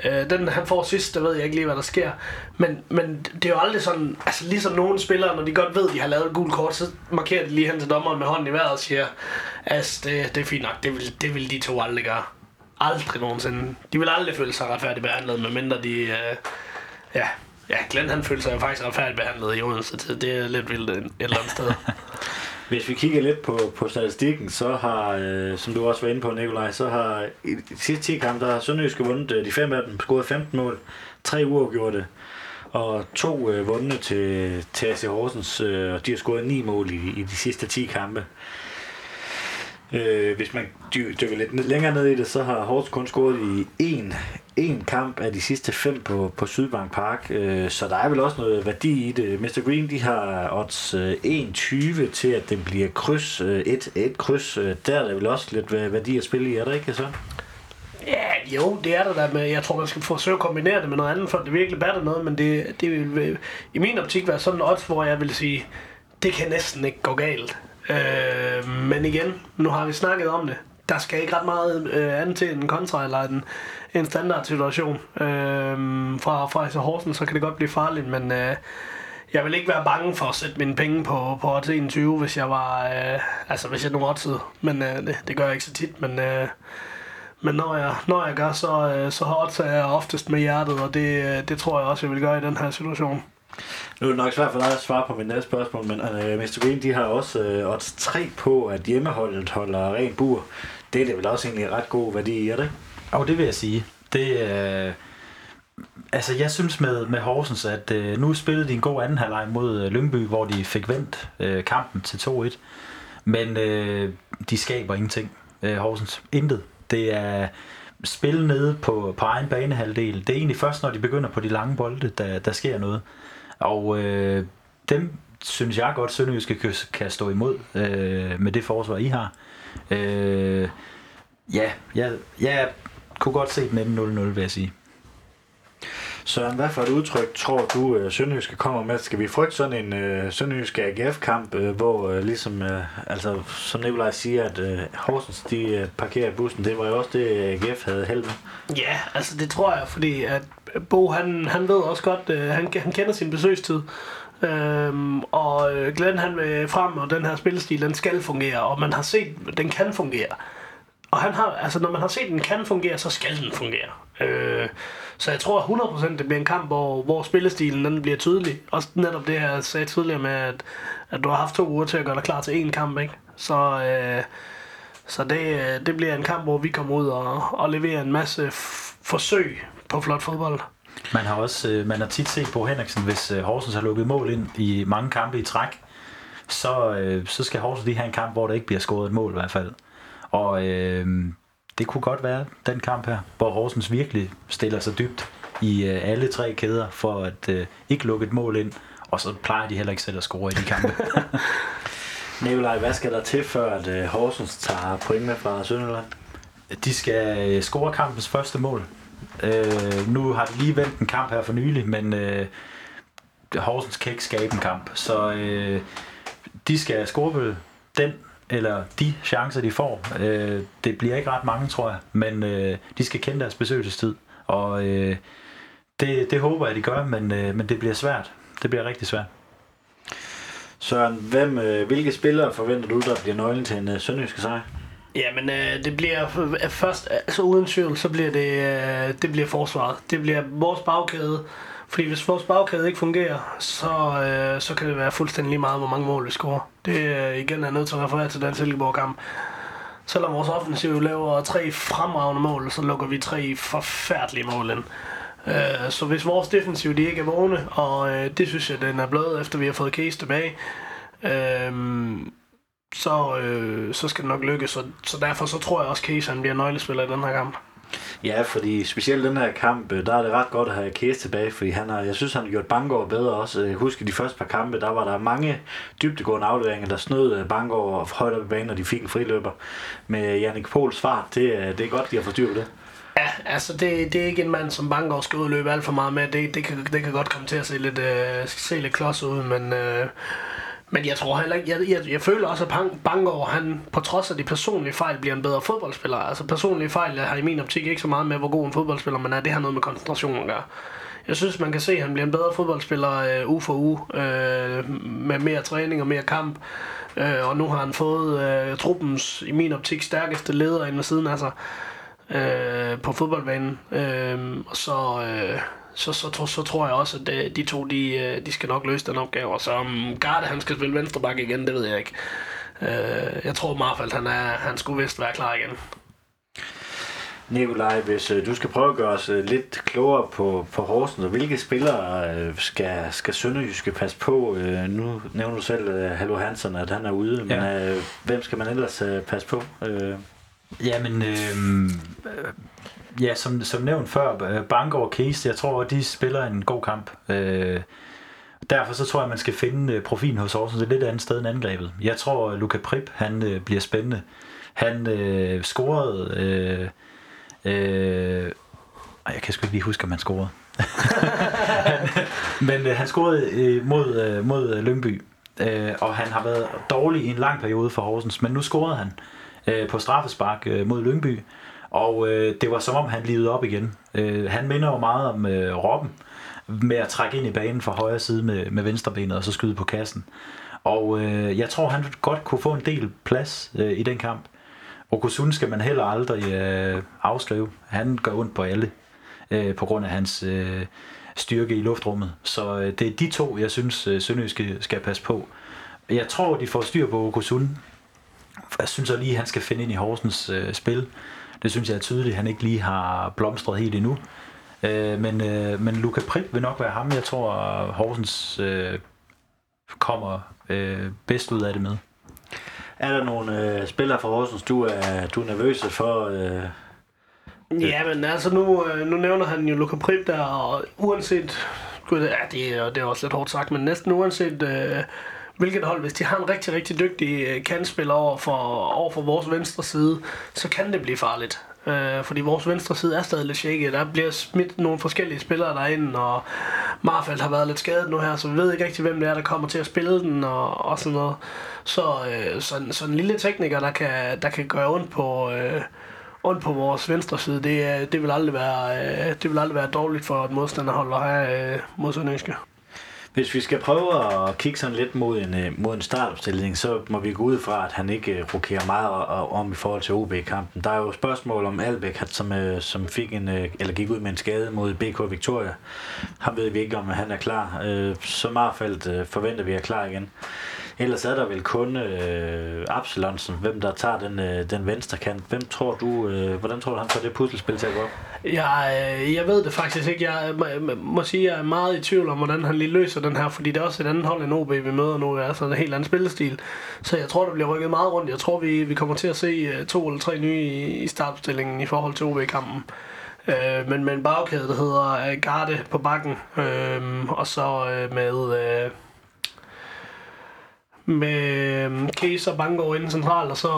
Den han får sidst, der ved jeg ikke lige, hvad der sker. Men det er jo aldrig sådan, altså ligesom nogle spillere, når de godt ved, de har lavet et gult kort, så markerer de lige hen til dommeren med hånden i vejret og siger, altså det er fint nok, det vil de to aldrig gøre. Aldrig nogensinde. De vil aldrig føle sig retfærdigt behandlet, medmindre de, Glenn han følte sig jo faktisk retfærdigt behandlet i Odense, det er lidt vildt et eller andet sted. Hvis vi kigger lidt på statistikken, så har, som du også var inde på, Nicolaj, så har i de sidste 10 kampe, der har Sønderjyske vundet de 5 af dem, scoret 15 mål, 3 uafgjorte, og 2 vundne til A.C. Horsens, og de har scoret 9 mål i de sidste 10 kampe. Hvis man dykker lidt længere ned i det, så har Horsens kun scoret i én kamp af de sidste 5 på Sydbank Park, så der er vel også noget værdi i det. Mr. Green, de har odds 1,20 til, at det bliver kryds, 1-1 kryds. Der er der vel også lidt værdi at spille i, er der ikke så? Ja, jo, det er der, men jeg tror, man skal forsøge at kombinere det med noget andet, for det virkelig batter noget, men det vil i min optik være sådan en odds, hvor jeg vil sige, det kan næsten ikke gå galt. Men igen, nu har vi snakket om det. Der skal ikke ret meget andet til en kontra eller en standard situation fra A.C. Horsens, så kan det godt blive farligt, men jeg vil ikke være bange for at sætte mine penge på 21, hvis jeg var hvis jeg nu oddede, men det gør jeg ikke så tit, men når jeg gør, så oddser jeg oftest med hjertet, og det tror jeg også jeg vil gøre i den her situation. Nu er det nok svært for dig at svare på mit næste spørgsmål, men Mr. Green, de har også odds 3 på, at hjemmeholdet holder ren bur. Det er det vel også egentlig ret god værdi, er det? Jo, det vil jeg sige. Jeg synes med Horsens, at nu spillede de en god anden halvleg mod Lyngby, hvor de fik vendt kampen til 2-1. Men de skaber ingenting. Horsens, intet. Det er spil nede på egen banehalvdel. Det er egentlig først, når de begynder på de lange bolde, der sker noget. Og dem synes jeg godt, Sønderjyske kan stå imod med det forsvar, I har. Jeg kunne godt se den ende 0-0, vil jeg sige. Søren, hvad for et udtryk tror du, Sønderjyske kommer med? Skal vi frygte sådan en Sønderjyske AGF-kamp, hvor som Nicolaj siger, at Horsens de parkerer bussen? Det var jo også det, AGF havde held med. Ja, det tror jeg, fordi at Bo, han ved også godt, han kender sin besøgstid, og Glenn han vil frem, og den her spillestil, den skal fungere, og man har set, den kan fungere. Og han har, når man har set, den kan fungere, så skal den fungere. Så jeg tror, at 100% det bliver en kamp, hvor spillestilen den bliver tydelig. Også netop det, jeg sagde tidligere med, at du har haft 2 uger til at gøre dig klar til én kamp, ikke? Så det bliver en kamp, hvor vi kommer ud og leverer en masse forsøg på flot fodbold. Man har tit set Bo Henriksen, hvis Horsens har lukket mål ind i mange kampe i træk, så skal Horsens lige have en kamp, hvor der ikke bliver scoret et mål i hvert fald. Og det kunne godt være den kamp her, hvor Horsens virkelig stiller sig dybt i alle 3 kæder for at ikke lukke et mål ind, og så plejer de heller ikke selv at score i de kampe. Nicolaj, hvad skal der til, før at Horsens tager point med fra Sønderjylland? De skal score kampens første mål. Nu har de lige vendt en kamp her for nylig, men Horsens kan ikke skabe en kamp, så de skal score den eller de chancer, de får. Det bliver ikke ret mange, tror jeg, men de skal kende deres besøgelsestid, og det håber jeg, de gør, men det bliver svært. Det bliver rigtig svært. Søren, hvilke spillere forventer du, der bliver nøglen til en sønderjysk sejr? Jamen, det bliver først, uden tvivl, så bliver det bliver forsvaret. Det bliver vores bagkæde, fordi hvis vores bagkæde ikke fungerer, så kan det være fuldstændig lige meget, hvor mange mål vi scorer. Det igen er nødt til at referere til den Silkeborg-kamp. Selvom vores offensiv laver 3 fremragende mål, så lukker vi 3 forfærdelige mål ind. Så hvis vores defensiv de ikke er vågne, og det synes jeg, den er blevet, efter vi har fået Case tilbage, så skal det nok lykkes, så derfor så tror jeg også, at Case han bliver nøglespiller i den her kamp. Ja, fordi specielt den her kamp, der er det ret godt at have Case tilbage, fordi jeg synes, han har gjort Bangor bedre også. Jeg husker de første par kampe, der var der mange dybdegående afleveringer, der snød Bangor højt op i banen, og de fik en friløber. Med Jannik Pohls fart, det er godt, de har forstyrret det. Ja, det er ikke en mand, som Bangor skal ud og løbe alt for meget med. Det kan godt komme til at se lidt klods ud, men... Men jeg tror heller ikke, jeg føler også, at Bangor, han på trods af de personlige fejl, bliver en bedre fodboldspiller. Altså personlige fejl har i min optik ikke så meget med, hvor god en fodboldspiller man er. Det har noget med koncentration at gøre. Jeg synes, man kan se, at han bliver en bedre fodboldspiller uge for uge, med mere træning og mere kamp. Og nu har han fået truppens, i min optik, stærkeste leder inde ved siden af sig på fodboldbanen. Så tror jeg også, at de to, de skal nok løse den opgave, og så Garde, han skal spille venstre bakke igen, det ved jeg ikke. Jeg tror Marfeldt, han skulle vist være klar igen. Nicolaj, hvis du skal prøve at gøre os lidt klogere på Horsens, og hvilke spillere skal Sønderjyske passe på? Nu nævner du selv Hallo Hansen, at han er ude, ja. Men hvem skal man ellers passe på? Ja, som nævnt før, Bangor og Case, jeg tror, de spiller en god kamp. Derfor så tror jeg, man skal finde profilen hos Horsens et lidt andet sted end angrebet. Jeg tror, Luka Prip, han bliver spændende. Han scorede... jeg kan sgu ikke lige huske, om han scorede. Men han scorede mod Lyngby, og han har været dårlig i en lang periode for Horsens, men nu scorede han på straffespark mod Lyngby, og det var som om, han livede op igen. Han minder jo meget om Robben, med at trække ind i banen fra højre side med venstrebenet, og så skyde på kassen. Og jeg tror, han godt kunne få en del plads i den kamp. Okusun skal man heller aldrig afskrive. Han gør ondt på alle, på grund af hans styrke i luftrummet. Så det er de to, jeg synes, Sønderjyske skal passe på. Jeg tror, de får styr på Okusun. Jeg synes også lige, han skal finde ind i Horsens spil. Det synes jeg er tydeligt, han ikke lige har blomstret helt endnu. Men Luka Prip vil nok være ham, jeg tror, Horsens kommer bedst ud af det med. Er der nogle spillere fra Horsens, du er nervøs for? Ja, men altså nu nævner han jo Luka Prip der, og uanset, det er også lidt hårdt sagt, men næsten uanset hvilket hold, hvis de har en rigtig, rigtig dygtig kantspiller over for vores venstre side, så kan det blive farligt. Fordi vores venstre side er stadig lidt shaky. Der bliver smidt nogle forskellige spillere derinde, og Marfeldt har været lidt skadet nu her, så vi ved ikke rigtig, hvem det er, der kommer til at spille den og sådan noget. Så en lille tekniker, der kan gøre ondt på vores venstre side, det vil aldrig være dårligt for et modstanderhold at have mod Sønderjyske. Hvis vi skal prøve at kigge sådan lidt mod en startopstilling, så må vi gå ud fra, at han ikke rokerer meget om i forhold til OB-kampen. Der er jo spørgsmål om Albæk, som gik ud med en skade mod BK Victoria. Han ved vi ikke, om han er klar. Så Marfeldt forventer vi er klar igen. Ellers er der vel kun Absalonsen, hvem der tager den venstre kant. Hvem tror du, hvordan tror du, han får det puslespil til at gå op? Jeg ved det faktisk ikke. Jeg må sige, jeg er meget i tvivl om, hvordan han lige løser den her, fordi det er også et andet hold end OB, vi møder nu, altså en helt anden spillestil. Så jeg tror, der bliver rykket meget rundt. Jeg tror, vi kommer til at se 2 eller 3 nye i startopstillingen i forhold til OB-kampen. Men med en bagkæde, der hedder Garde på bakken, og så med Case og Bangor inden central, og så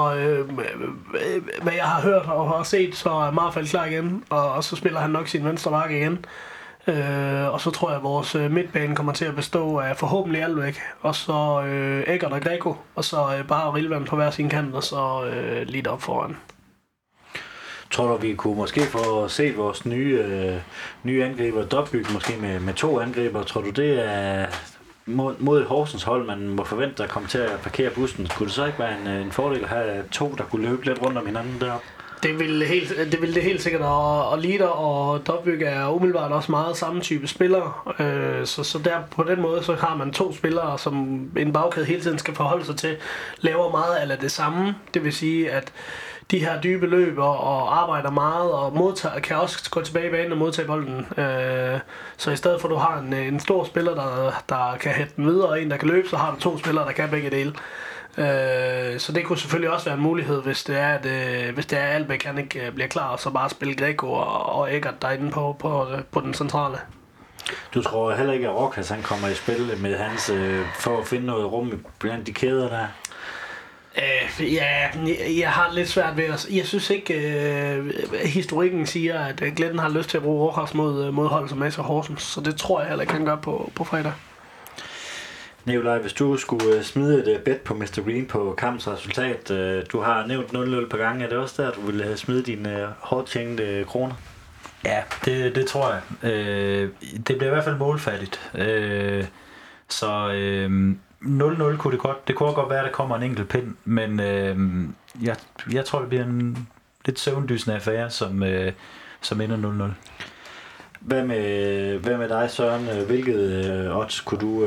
hvad jeg har hørt og har set, så er Marfeldt klar igen, og så spiller han nok sin venstre bakke igen, og så tror jeg, at vores midtbane kommer til at bestå af forhåbentlig Albæk, og så Eggert og Greco, og så bare Rilvand på hver sin kant, og så lidt op foran. Tror du, vi kunne måske få set vores nye angriber Dobbyg, måske med 2 angriber? Tror du, det er mod et Horsens hold, man må forvente at komme til at parkere bussen? Kunne det så ikke være en fordel at have 2, der kunne løbe lidt rundt om hinanden deroppe? Det ville det helt sikkert, og Lider og Dobbyg er umiddelbart også meget samme type spillere, så der på den måde så har man 2 spillere, som en bagkæde hele tiden skal forholde sig til, laver meget eller det samme, det vil sige, at de her dybe løb og arbejder meget og kan også gå tilbage i banen og modtage bolden. Så i stedet for, at du har en stor spiller, der kan hætte den videre, og en, der kan løbe, så har du 2 spillere, der kan begge dele. Så det kunne selvfølgelig også være en mulighed, hvis det er, at Albæk han ikke bliver klar, og så bare spille Greco og Eggert derinde på den centrale. Du tror heller ikke, at Rokas han kommer i spil med hans for at finde noget rum blandt de kæder der? Jeg har lidt svært ved at... Jeg synes ikke, historikken siger, at Glenn har lyst til at bruge Aarhus mod hold som A.C. Horsens, så det tror jeg heller ikke, han gør på fredag. Nicolaj, hvis du skulle smide et bet på Mr. Green på kampens resultat, du har nævnt 0-0 på gange, er det også der, du ville smide dine hårdt tjente kroner? Ja, det tror jeg. Det bliver i hvert fald målfattigt. 0-0 kunne det godt. Det kunne godt være, at der kommer en enkelt pind, men jeg tror, det bliver en lidt søvndysende affære, som ender 0-0. Hvad med dig, Søren? Hvilket odds kunne du,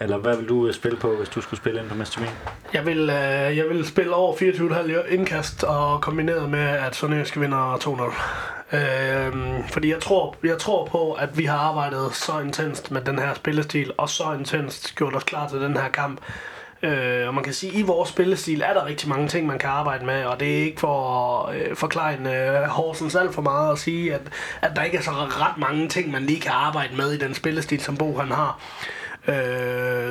eller hvad vil du spille på, hvis du skulle spille ind på Mr. Green? Jeg vil spille over 24,5 indkast og kombineret med, at Sønderjyske vinder 2-0. Fordi jeg tror på, at vi har arbejdet så intenst med den her spillestil, og så intenst gjort os klar til den her kamp. Og man kan sige, at i vores spillestil er der rigtig mange ting, man kan arbejde med, og det er ikke for at forklejne Horsens alt for meget at sige, at der ikke er så ret mange ting, man lige kan arbejde med i den spillestil, som Bo han har.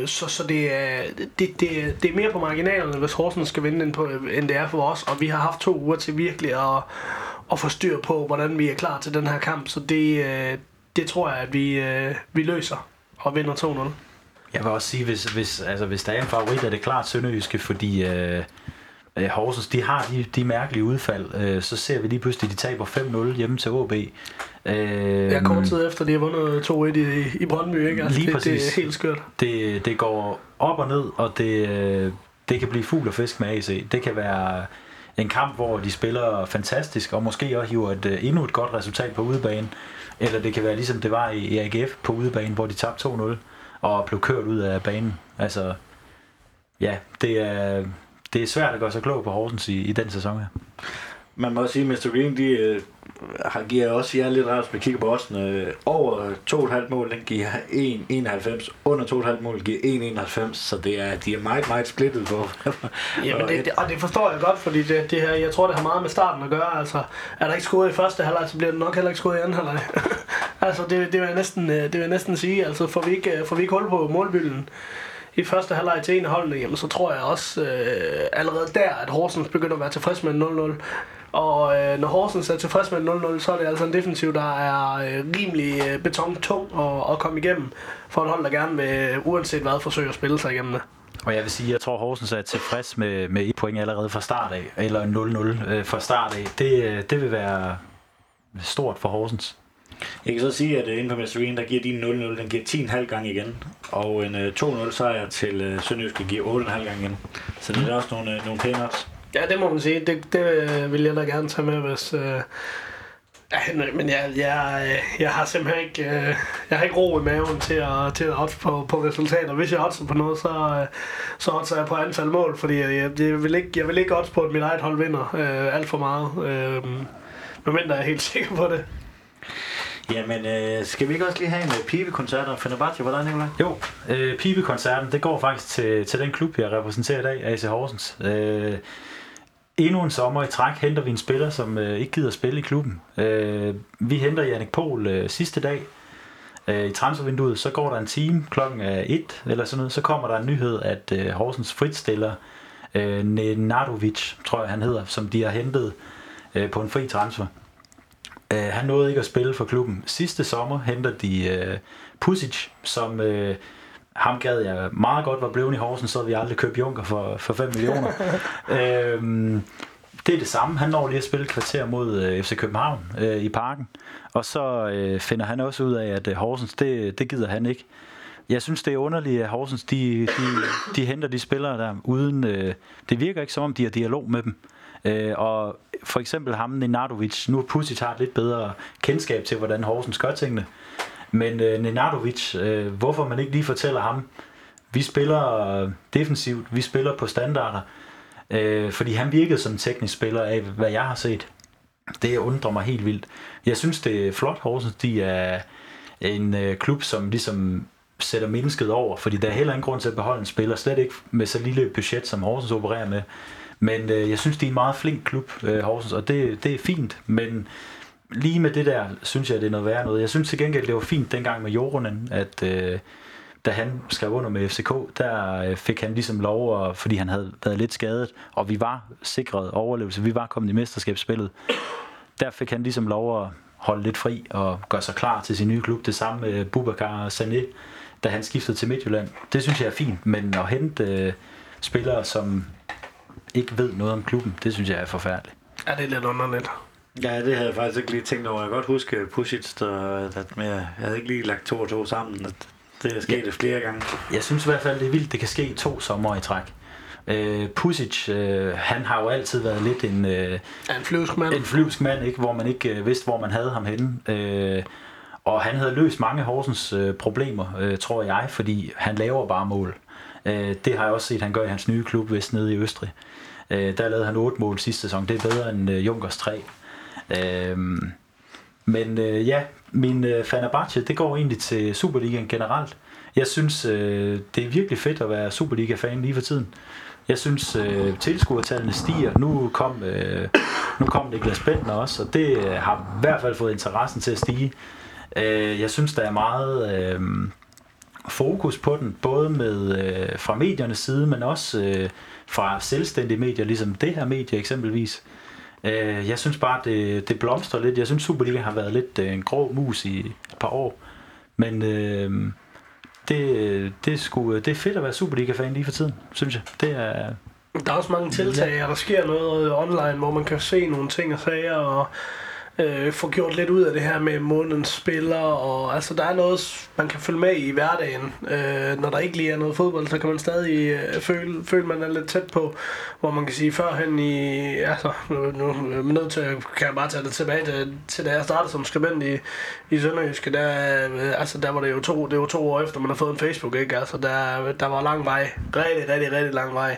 Så det er mere på marginalerne, hvis Horsens skal vinde, end det er for os, og vi har haft 2 uger til virkelig at få styr på, hvordan vi er klar til den her kamp, så det tror jeg, at vi løser og vinder 2-0. Jeg vil også sige, hvis der er en favorit, er det klart Sønderjyske, fordi Horsens, de har de mærkelige udfald. Så ser vi lige pludselig, de taber 5-0 hjemme til AaB. Ja, kort tid efter, de har vundet 2-1 i Brøndby, ikke? Altså, lige præcis. Det er helt skørt. Det går op og ned, og det kan blive fugl og fisk med A.C. Det kan være en kamp, hvor de spiller fantastisk, og måske også hiver endnu et godt resultat på udebane. Eller det kan være ligesom det var i AGF på udebane, hvor de tabte 2-0. Og blev kørt ud af banen. Altså, ja, det er svært at gøre sig klog på Horsens i den sæson her. Man må også sige, at Mr. Green, de giver også jer lidt ret, hvis man kigger på oddsene. Over 2,5 mål, den giver 1,91. Under 2,5 mål giver 1,91. Så de er meget, meget splittet på. Jamen og det forstår jeg godt, fordi det her, jeg tror, det har meget med starten at gøre. Altså, er der ikke scoret i første halvleg, så bliver det nok heller ikke scoret i anden halvleg. Altså, det vil jeg næsten sige. Altså, får vi ikke hul på målbylden i første halvleg til en af holdene, jamen, så tror jeg også allerede der, at Horsens begynder at være tilfreds med 0-0. Og når Horsens er tilfreds med 0-0, så er det altså en defensiv, der er rimelig betontung at komme igennem for et hold, der gerne vil, uanset hvad, forsøge at spille sig igennem det. Og jeg vil sige, at jeg tror, Horsens er tilfreds med 1 point allerede fra start af, eller 0-0 fra start af. Det vil være stort for Horsens. Jeg kan så sige, at inden for Mr. Green, der giver din 0-0, den giver 10,5 gange igen. Og en 2-0 sejr til Sønderjyske giver 8,5 gange igen. Så det er også nogle pæne odds. Ja, det må man sige. Det vil jeg da gerne tage med, hvis... Men jeg har simpelthen ikke, jeg har ikke ro i maven til at odds på resultater. Hvis jeg oddser på noget, så oddser jeg på antal mål, fordi jeg vil ikke odds på, at mit eget hold vinder alt for meget. Medmindre jeg er helt sikker på det. Jamen, skal vi ikke også lige have en pibekoncert og Fenerbahce? Hvordan, Nicolaj? Jo, pibekoncerten, det går faktisk til den klub, jeg repræsenterer i dag, A.C. Horsens. Endnu en sommer i træk henter vi en spiller, som ikke gider spille i klubben. Vi henter Jannik Pohl sidste dag i transfervinduet. Så går der en time klokken 1 eller sådan noget. Så kommer der en nyhed, at Horsens fritstiller Nenadovic, tror jeg han hedder, som de har hentet på en fri transfer. Han nåede ikke at spille for klubben. Sidste sommer henter de Pušić, som ham gad jeg meget godt var blevet i Horsens, så havde vi aldrig købt Junker for 5 millioner. Det er det samme. Han når lige at spille kvarter mod FC København i Parken. Og så finder han også ud af, at Horsens, det gider han ikke. Jeg synes, det er underligt, at Horsens de henter de spillere der uden... det virker ikke, som om de har dialog med dem. Og for eksempel ham, Nenadovic, nu Pušić har et lidt bedre kendskab til, hvordan Horsens gør tingene. Men Nenadovic, hvorfor man ikke lige fortæller ham, vi spiller defensivt, vi spiller på standarder, fordi han virkede som teknisk spiller af, hvad jeg har set. Det undrer mig helt vildt. Jeg synes, det er flot, Horsens, de er en klub, som ligesom sætter mennesket over, fordi der er heller ingen grund til at beholde en spiller, slet ikke med så lille et budget, som Horsens opererer med. Men jeg synes, det er en meget flink klub, Horsens, og det er fint, men lige med det der, synes jeg, det er noget værre noget. Jeg synes til gengæld, det var fint dengang med Joronen, at da han skrev under med FCK, der fik han ligesom lov, og, fordi han havde været lidt skadet, og vi var sikret overlevelse, vi var kommet i mesterskabsspillet, der fik han ligesom lov at holde lidt fri og gøre sig klar til sin nye klub. Det samme med Bubakar og Sané, da han skiftede til Midtjylland. Det synes jeg er fint, men at hente spillere, som... ikke ved noget om klubben, det synes jeg er forfærdeligt. Ja, det er lidt underligt. Ja, det havde jeg faktisk ikke lige tænkt over. Jeg kan godt huske Pušić, jeg havde ikke lige lagt 2 og 2 sammen. Det er sket flere gange. Jeg synes i hvert fald, det er vildt, det kan ske 2 sommer i træk. Pušić, han har jo altid været lidt en flyvsk mand, ikke? Hvor man ikke vidste, hvor man havde ham henne. Og han havde løst mange Horsens problemer, tror jeg, fordi han laver bare mål. Det har jeg også set, han gør i hans nye klub, vist nede i Østrig. Der lavede han 8 mål sidste sæson. Det er bedre end Junkers 3. Men ja, min Fenerbahce, det går egentlig til Superligaen generelt. Jeg synes, det er virkelig fedt at være Superliga-fan lige for tiden. Jeg synes, tilskuertallene stiger. Nu kom Niklas Bendtner også, og det har i hvert fald fået interessen til at stige. Jeg synes, der er meget fokus på den, både med fra mediernes side, men også fra selvstændige medier, ligesom det her medie eksempelvis. Jeg synes bare, det blomstrer lidt. Jeg synes, Superliga har været lidt en grå mus i et par år. Men det er fedt at være Superliga-fan lige for tiden, synes jeg. Der er også mange tiltag, og der sker noget online, hvor man kan se nogle ting og sager, og få gjort lidt ud af det her med månedens spiller, og altså der er noget, man kan følge med i hverdagen. Når der ikke lige er noget fodbold, så kan man stadig føle, man er lidt tæt på, hvor man kan sige førhen i, altså nu er man nødt til, kan jeg bare tage det tilbage til da jeg startede som skribent i Sønderjyske, der, altså der var det jo to år efter, man har fået en Facebook, ikke? Altså der var lang vej, rigtig, rigtig, rigtig lang vej,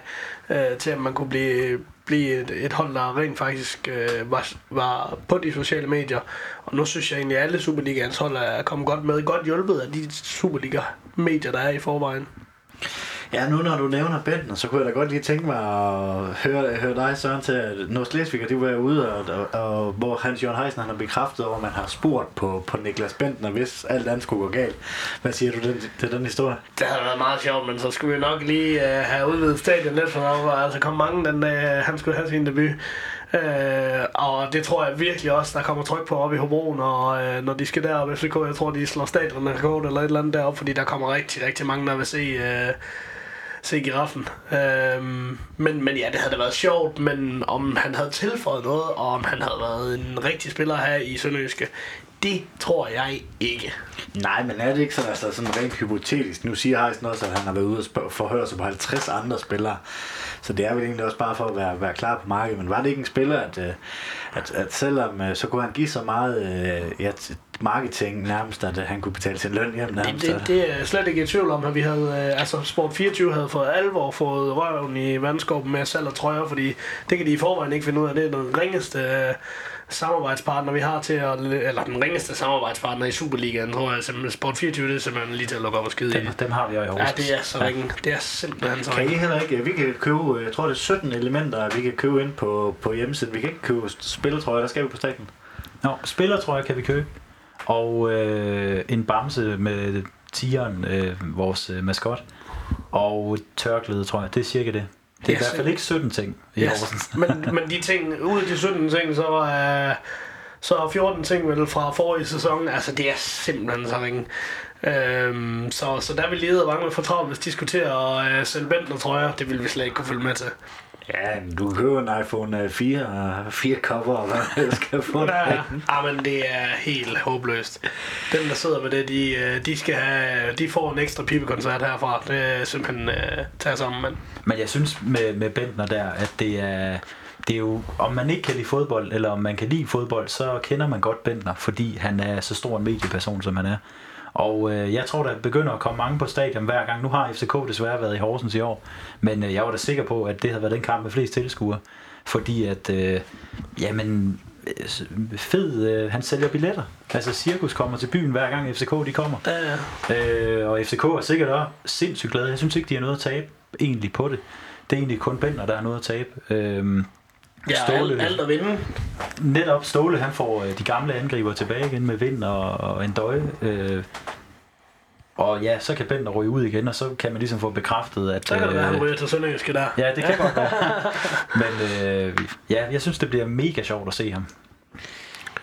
til at man kunne blive et hold, der rent faktisk var på de sociale medier. Og nu synes jeg egentlig, at alle Superligaens hold er kommet godt med, godt hjulpet af de Superliga-medier, der er i forvejen. Ja, nu når du nævner Bendtner, så kunne jeg da godt lige tænke mig at høre dig, Søren, til at Nordslesviger, de var ude, og hvor Hans-Jørgen Heisen har bekræftet, hvor man har spurgt på Niklas Bendtner, hvis alt andet skulle gå galt. Hvad siger du til den historie? Det havde været meget sjovt, men så skulle vi nok lige have udvidet stadion lidt, for der var altså kom mange den han skulle have sin debut. Og det tror jeg virkelig også, der kommer tryk på op i Hobro, når de skal deroppe i FCK. Jeg tror, de slår stadionrekord eller et eller andet deroppe, fordi der kommer rigtig, rigtig mange, der vil se giraffen. Men ja, det havde da været sjovt, men om han havde tilføjet noget, og om han havde været en rigtig spiller her i Sønderjyske, det tror jeg ikke. Nej, men er det ikke sådan, altså sådan rent hypotetisk? Nu siger Heisen også, at han har været ude og forhøre sig på 50 andre spillere. Så det er vel egentlig også bare for at være klar på markedet. Men var det ikke en spiller, at selvom så kunne han give så meget marketing nærmest, at han kunne betale sin løn hjem nærmest? Det er slet ikke i tvivl om, at vi havde, altså Sport24 havde for alvor fået røven i vandskorpen med salg og trøjer, fordi det kan de i forvejen ikke finde ud af. Det er den ringeste samarbejdspartner, vi har til at... Eller den ringeste samarbejdspartner i Superligaen, tror jeg. Sport24, det er simpelthen lige til at lukke op og skide i. Dem har vi jo i Aarhus. Ja, det er så ringen. Det er simpelthen så ringen. Kan I heller ikke... Vi kan købe... Jeg tror, det er 17 elementer, vi kan købe ind på hjemmesiden. Vi kan ikke købe spillertrøjer. Der skal vi på staten. Nå, spillertrøjer kan vi købe. Og en bamse med tigeren, vores maskot. Og tørklæde, tror jeg. Det er cirka det. Det er i hvert fald ikke 17 ting i Horsens. Men de ting, ud af de 17 ting, så 14 ting vel fra forrige sæson. Altså det er simpelthen så ringe. Så der vil lede og bange for travlt, hvis de skulle til at sælge Bendtner, tror jeg. Det ville vi slet ikke kunne følge med til. Ja, men du køber en iPhone 4 og 4 kopper, og hvad jeg skal få den. Men det er helt håbløst. Dem, der sidder med det, de får en ekstra pibekoncert herfra. Det er simpelthen tager sammen, mand. Men jeg synes med Bendtner der, at det er jo, om man ikke kan lide fodbold, eller om man kan lide fodbold, så kender man godt Bendtner, fordi han er så stor en medieperson, som han er. Og jeg tror, der begynder at komme mange på stadion hver gang. Nu har FCK desværre været i Horsens i år, men jeg var da sikker på, at det havde været den kamp med flest tilskuere. Fordi at, han sælger billetter. Altså cirkus kommer til byen hver gang FCK de kommer. Og FCK er sikkert også sindssygt glade. Jeg synes ikke, de har noget at tabe egentlig på det. Det er egentlig kun Bendtner, der har noget at tabe. Alt at vinde. Netop Ståle, han får de gamle angriber tilbage igen med Vind og en døje. Og ja, så kan Bendtner ryge ud igen, og så kan man ligesom få bekræftet, at... Så kan det være, han ryger til Sønderjyske der. Ja, det kan godt være. Men ja, jeg synes, det bliver mega sjovt at se ham.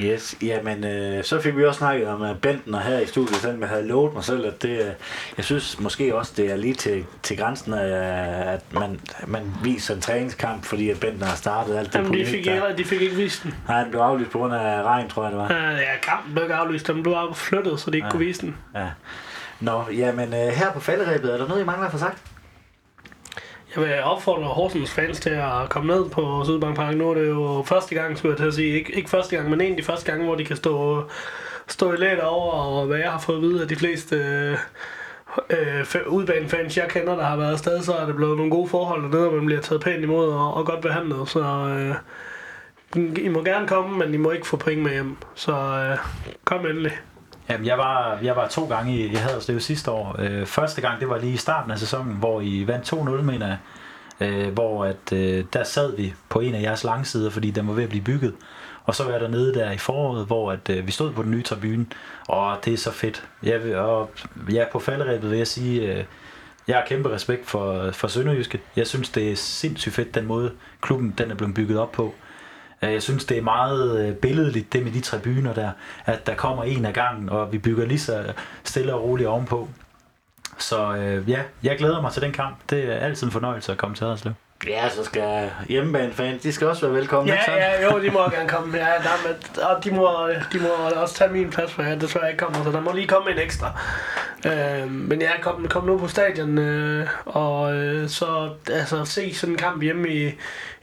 Yes, jamen så fik vi også snakket om Bendtner her i studiet, selvom jeg havde lovet mig selv, at det, jeg synes måske også, det er lige til grænsen af, at man viser en træningskamp, fordi at Bendtner har startet alt det politik. De fik ikke vist den. Nej, den blev aflyst på grund af regn, tror jeg det var. Ja, kampen blev ikke aflyst, den blev flyttet, så de ikke kunne vise den. Ja. Nå, jamen her på falderæbet, er der noget, I mangler at få sagt? Jeg vil opfordre Horsens fans til at komme ned på Sydbank Park. Nu er det jo første gang, skulle jeg til at sige. Ikke første gang, men en af de første gange, hvor de kan stå står i lag derovre, og hvad jeg har fået at vide af de fleste udbanefans, jeg kender, der har været afsted, så er det blevet nogle gode forhold dernede, og man bliver taget pænt imod og godt behandlet. Så I må gerne komme, men I må ikke få penge med hjem. Så kom endelig. Jamen, jeg var 2 gange i Haderslev sidste år. Første gang, det var lige i starten af sæsonen, hvor I vandt 2-0, mener jeg. Hvor at, der sad vi på en af jeres langsider, fordi den var ved at blive bygget. Og så var jeg dernede der i foråret, hvor at, vi stod på den nye tribune. Og det er så fedt. Jeg er på falderæbet ved at sige, jeg har kæmpe respekt for Sønderjyske. Jeg synes, det er sindssygt fedt, den måde klubben den er blevet bygget op på. Jeg synes, det er meget billedligt, det med de tribuner der, at der kommer en af gangen, og vi bygger lige så stille og roligt ovenpå. Så ja, jeg glæder mig til den kamp. Det er altid en fornøjelse at komme til Haderslev. Ja, så skal hjemmebanefans, de skal også være velkomne. Ja, ja, jo, de må gerne komme. Ja, og de må også tage min plads, for jeg desværre ikke kommer, så der må lige komme en ekstra. Men jeg kom nu på stadion, og så altså, se sådan en kamp hjemme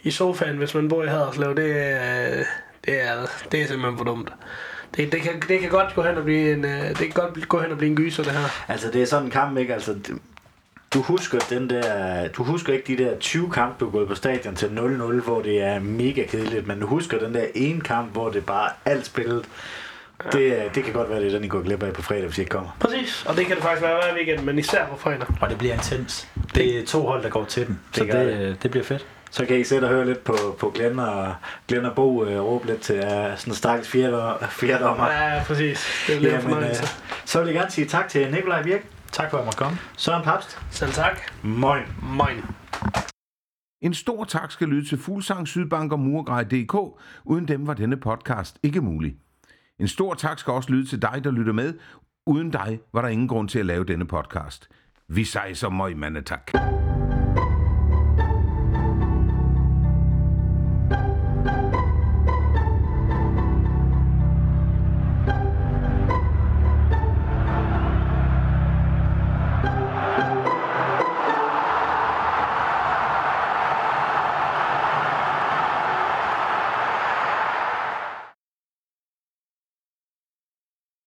i sofaen, hvis man bor i Haderslev, det er simpelthen for dumt. Det kan godt gå hen og blive en gyser, det her. Altså, det er sådan en kamp, ikke? Altså, du husker ikke de der 20 kampe, du er gået på stadion til 0-0, hvor det er mega kedeligt, men du husker den der ene kamp, hvor det bare alt spillet. Det kan godt være, det er den, I går glip af på fredag, hvis I ikke kommer. Præcis, og det kan det faktisk være hver weekend, men især på fredag. Og det bliver intens. Det er 2 hold, der går til den, så det bliver fedt. Så kan I sætte og høre lidt på Glenn og Bo råbe lidt til sådan en stakkels fjerdommer. Ja, præcis. Det er lidt fornøjelse. Så vil jeg gerne sige tak til Nicolaj Birk. Tak for at måtte komme. Søren Papst. Selv tak. Moin. Moin. En stor tak skal lyde til Fuglsang, Sydbank og Murgrej.dk. Uden dem var denne podcast ikke mulig. En stor tak skal også lyde til dig, der lytter med. Uden dig var der ingen grund til at lave denne podcast. Vi sejser møj, mandetak.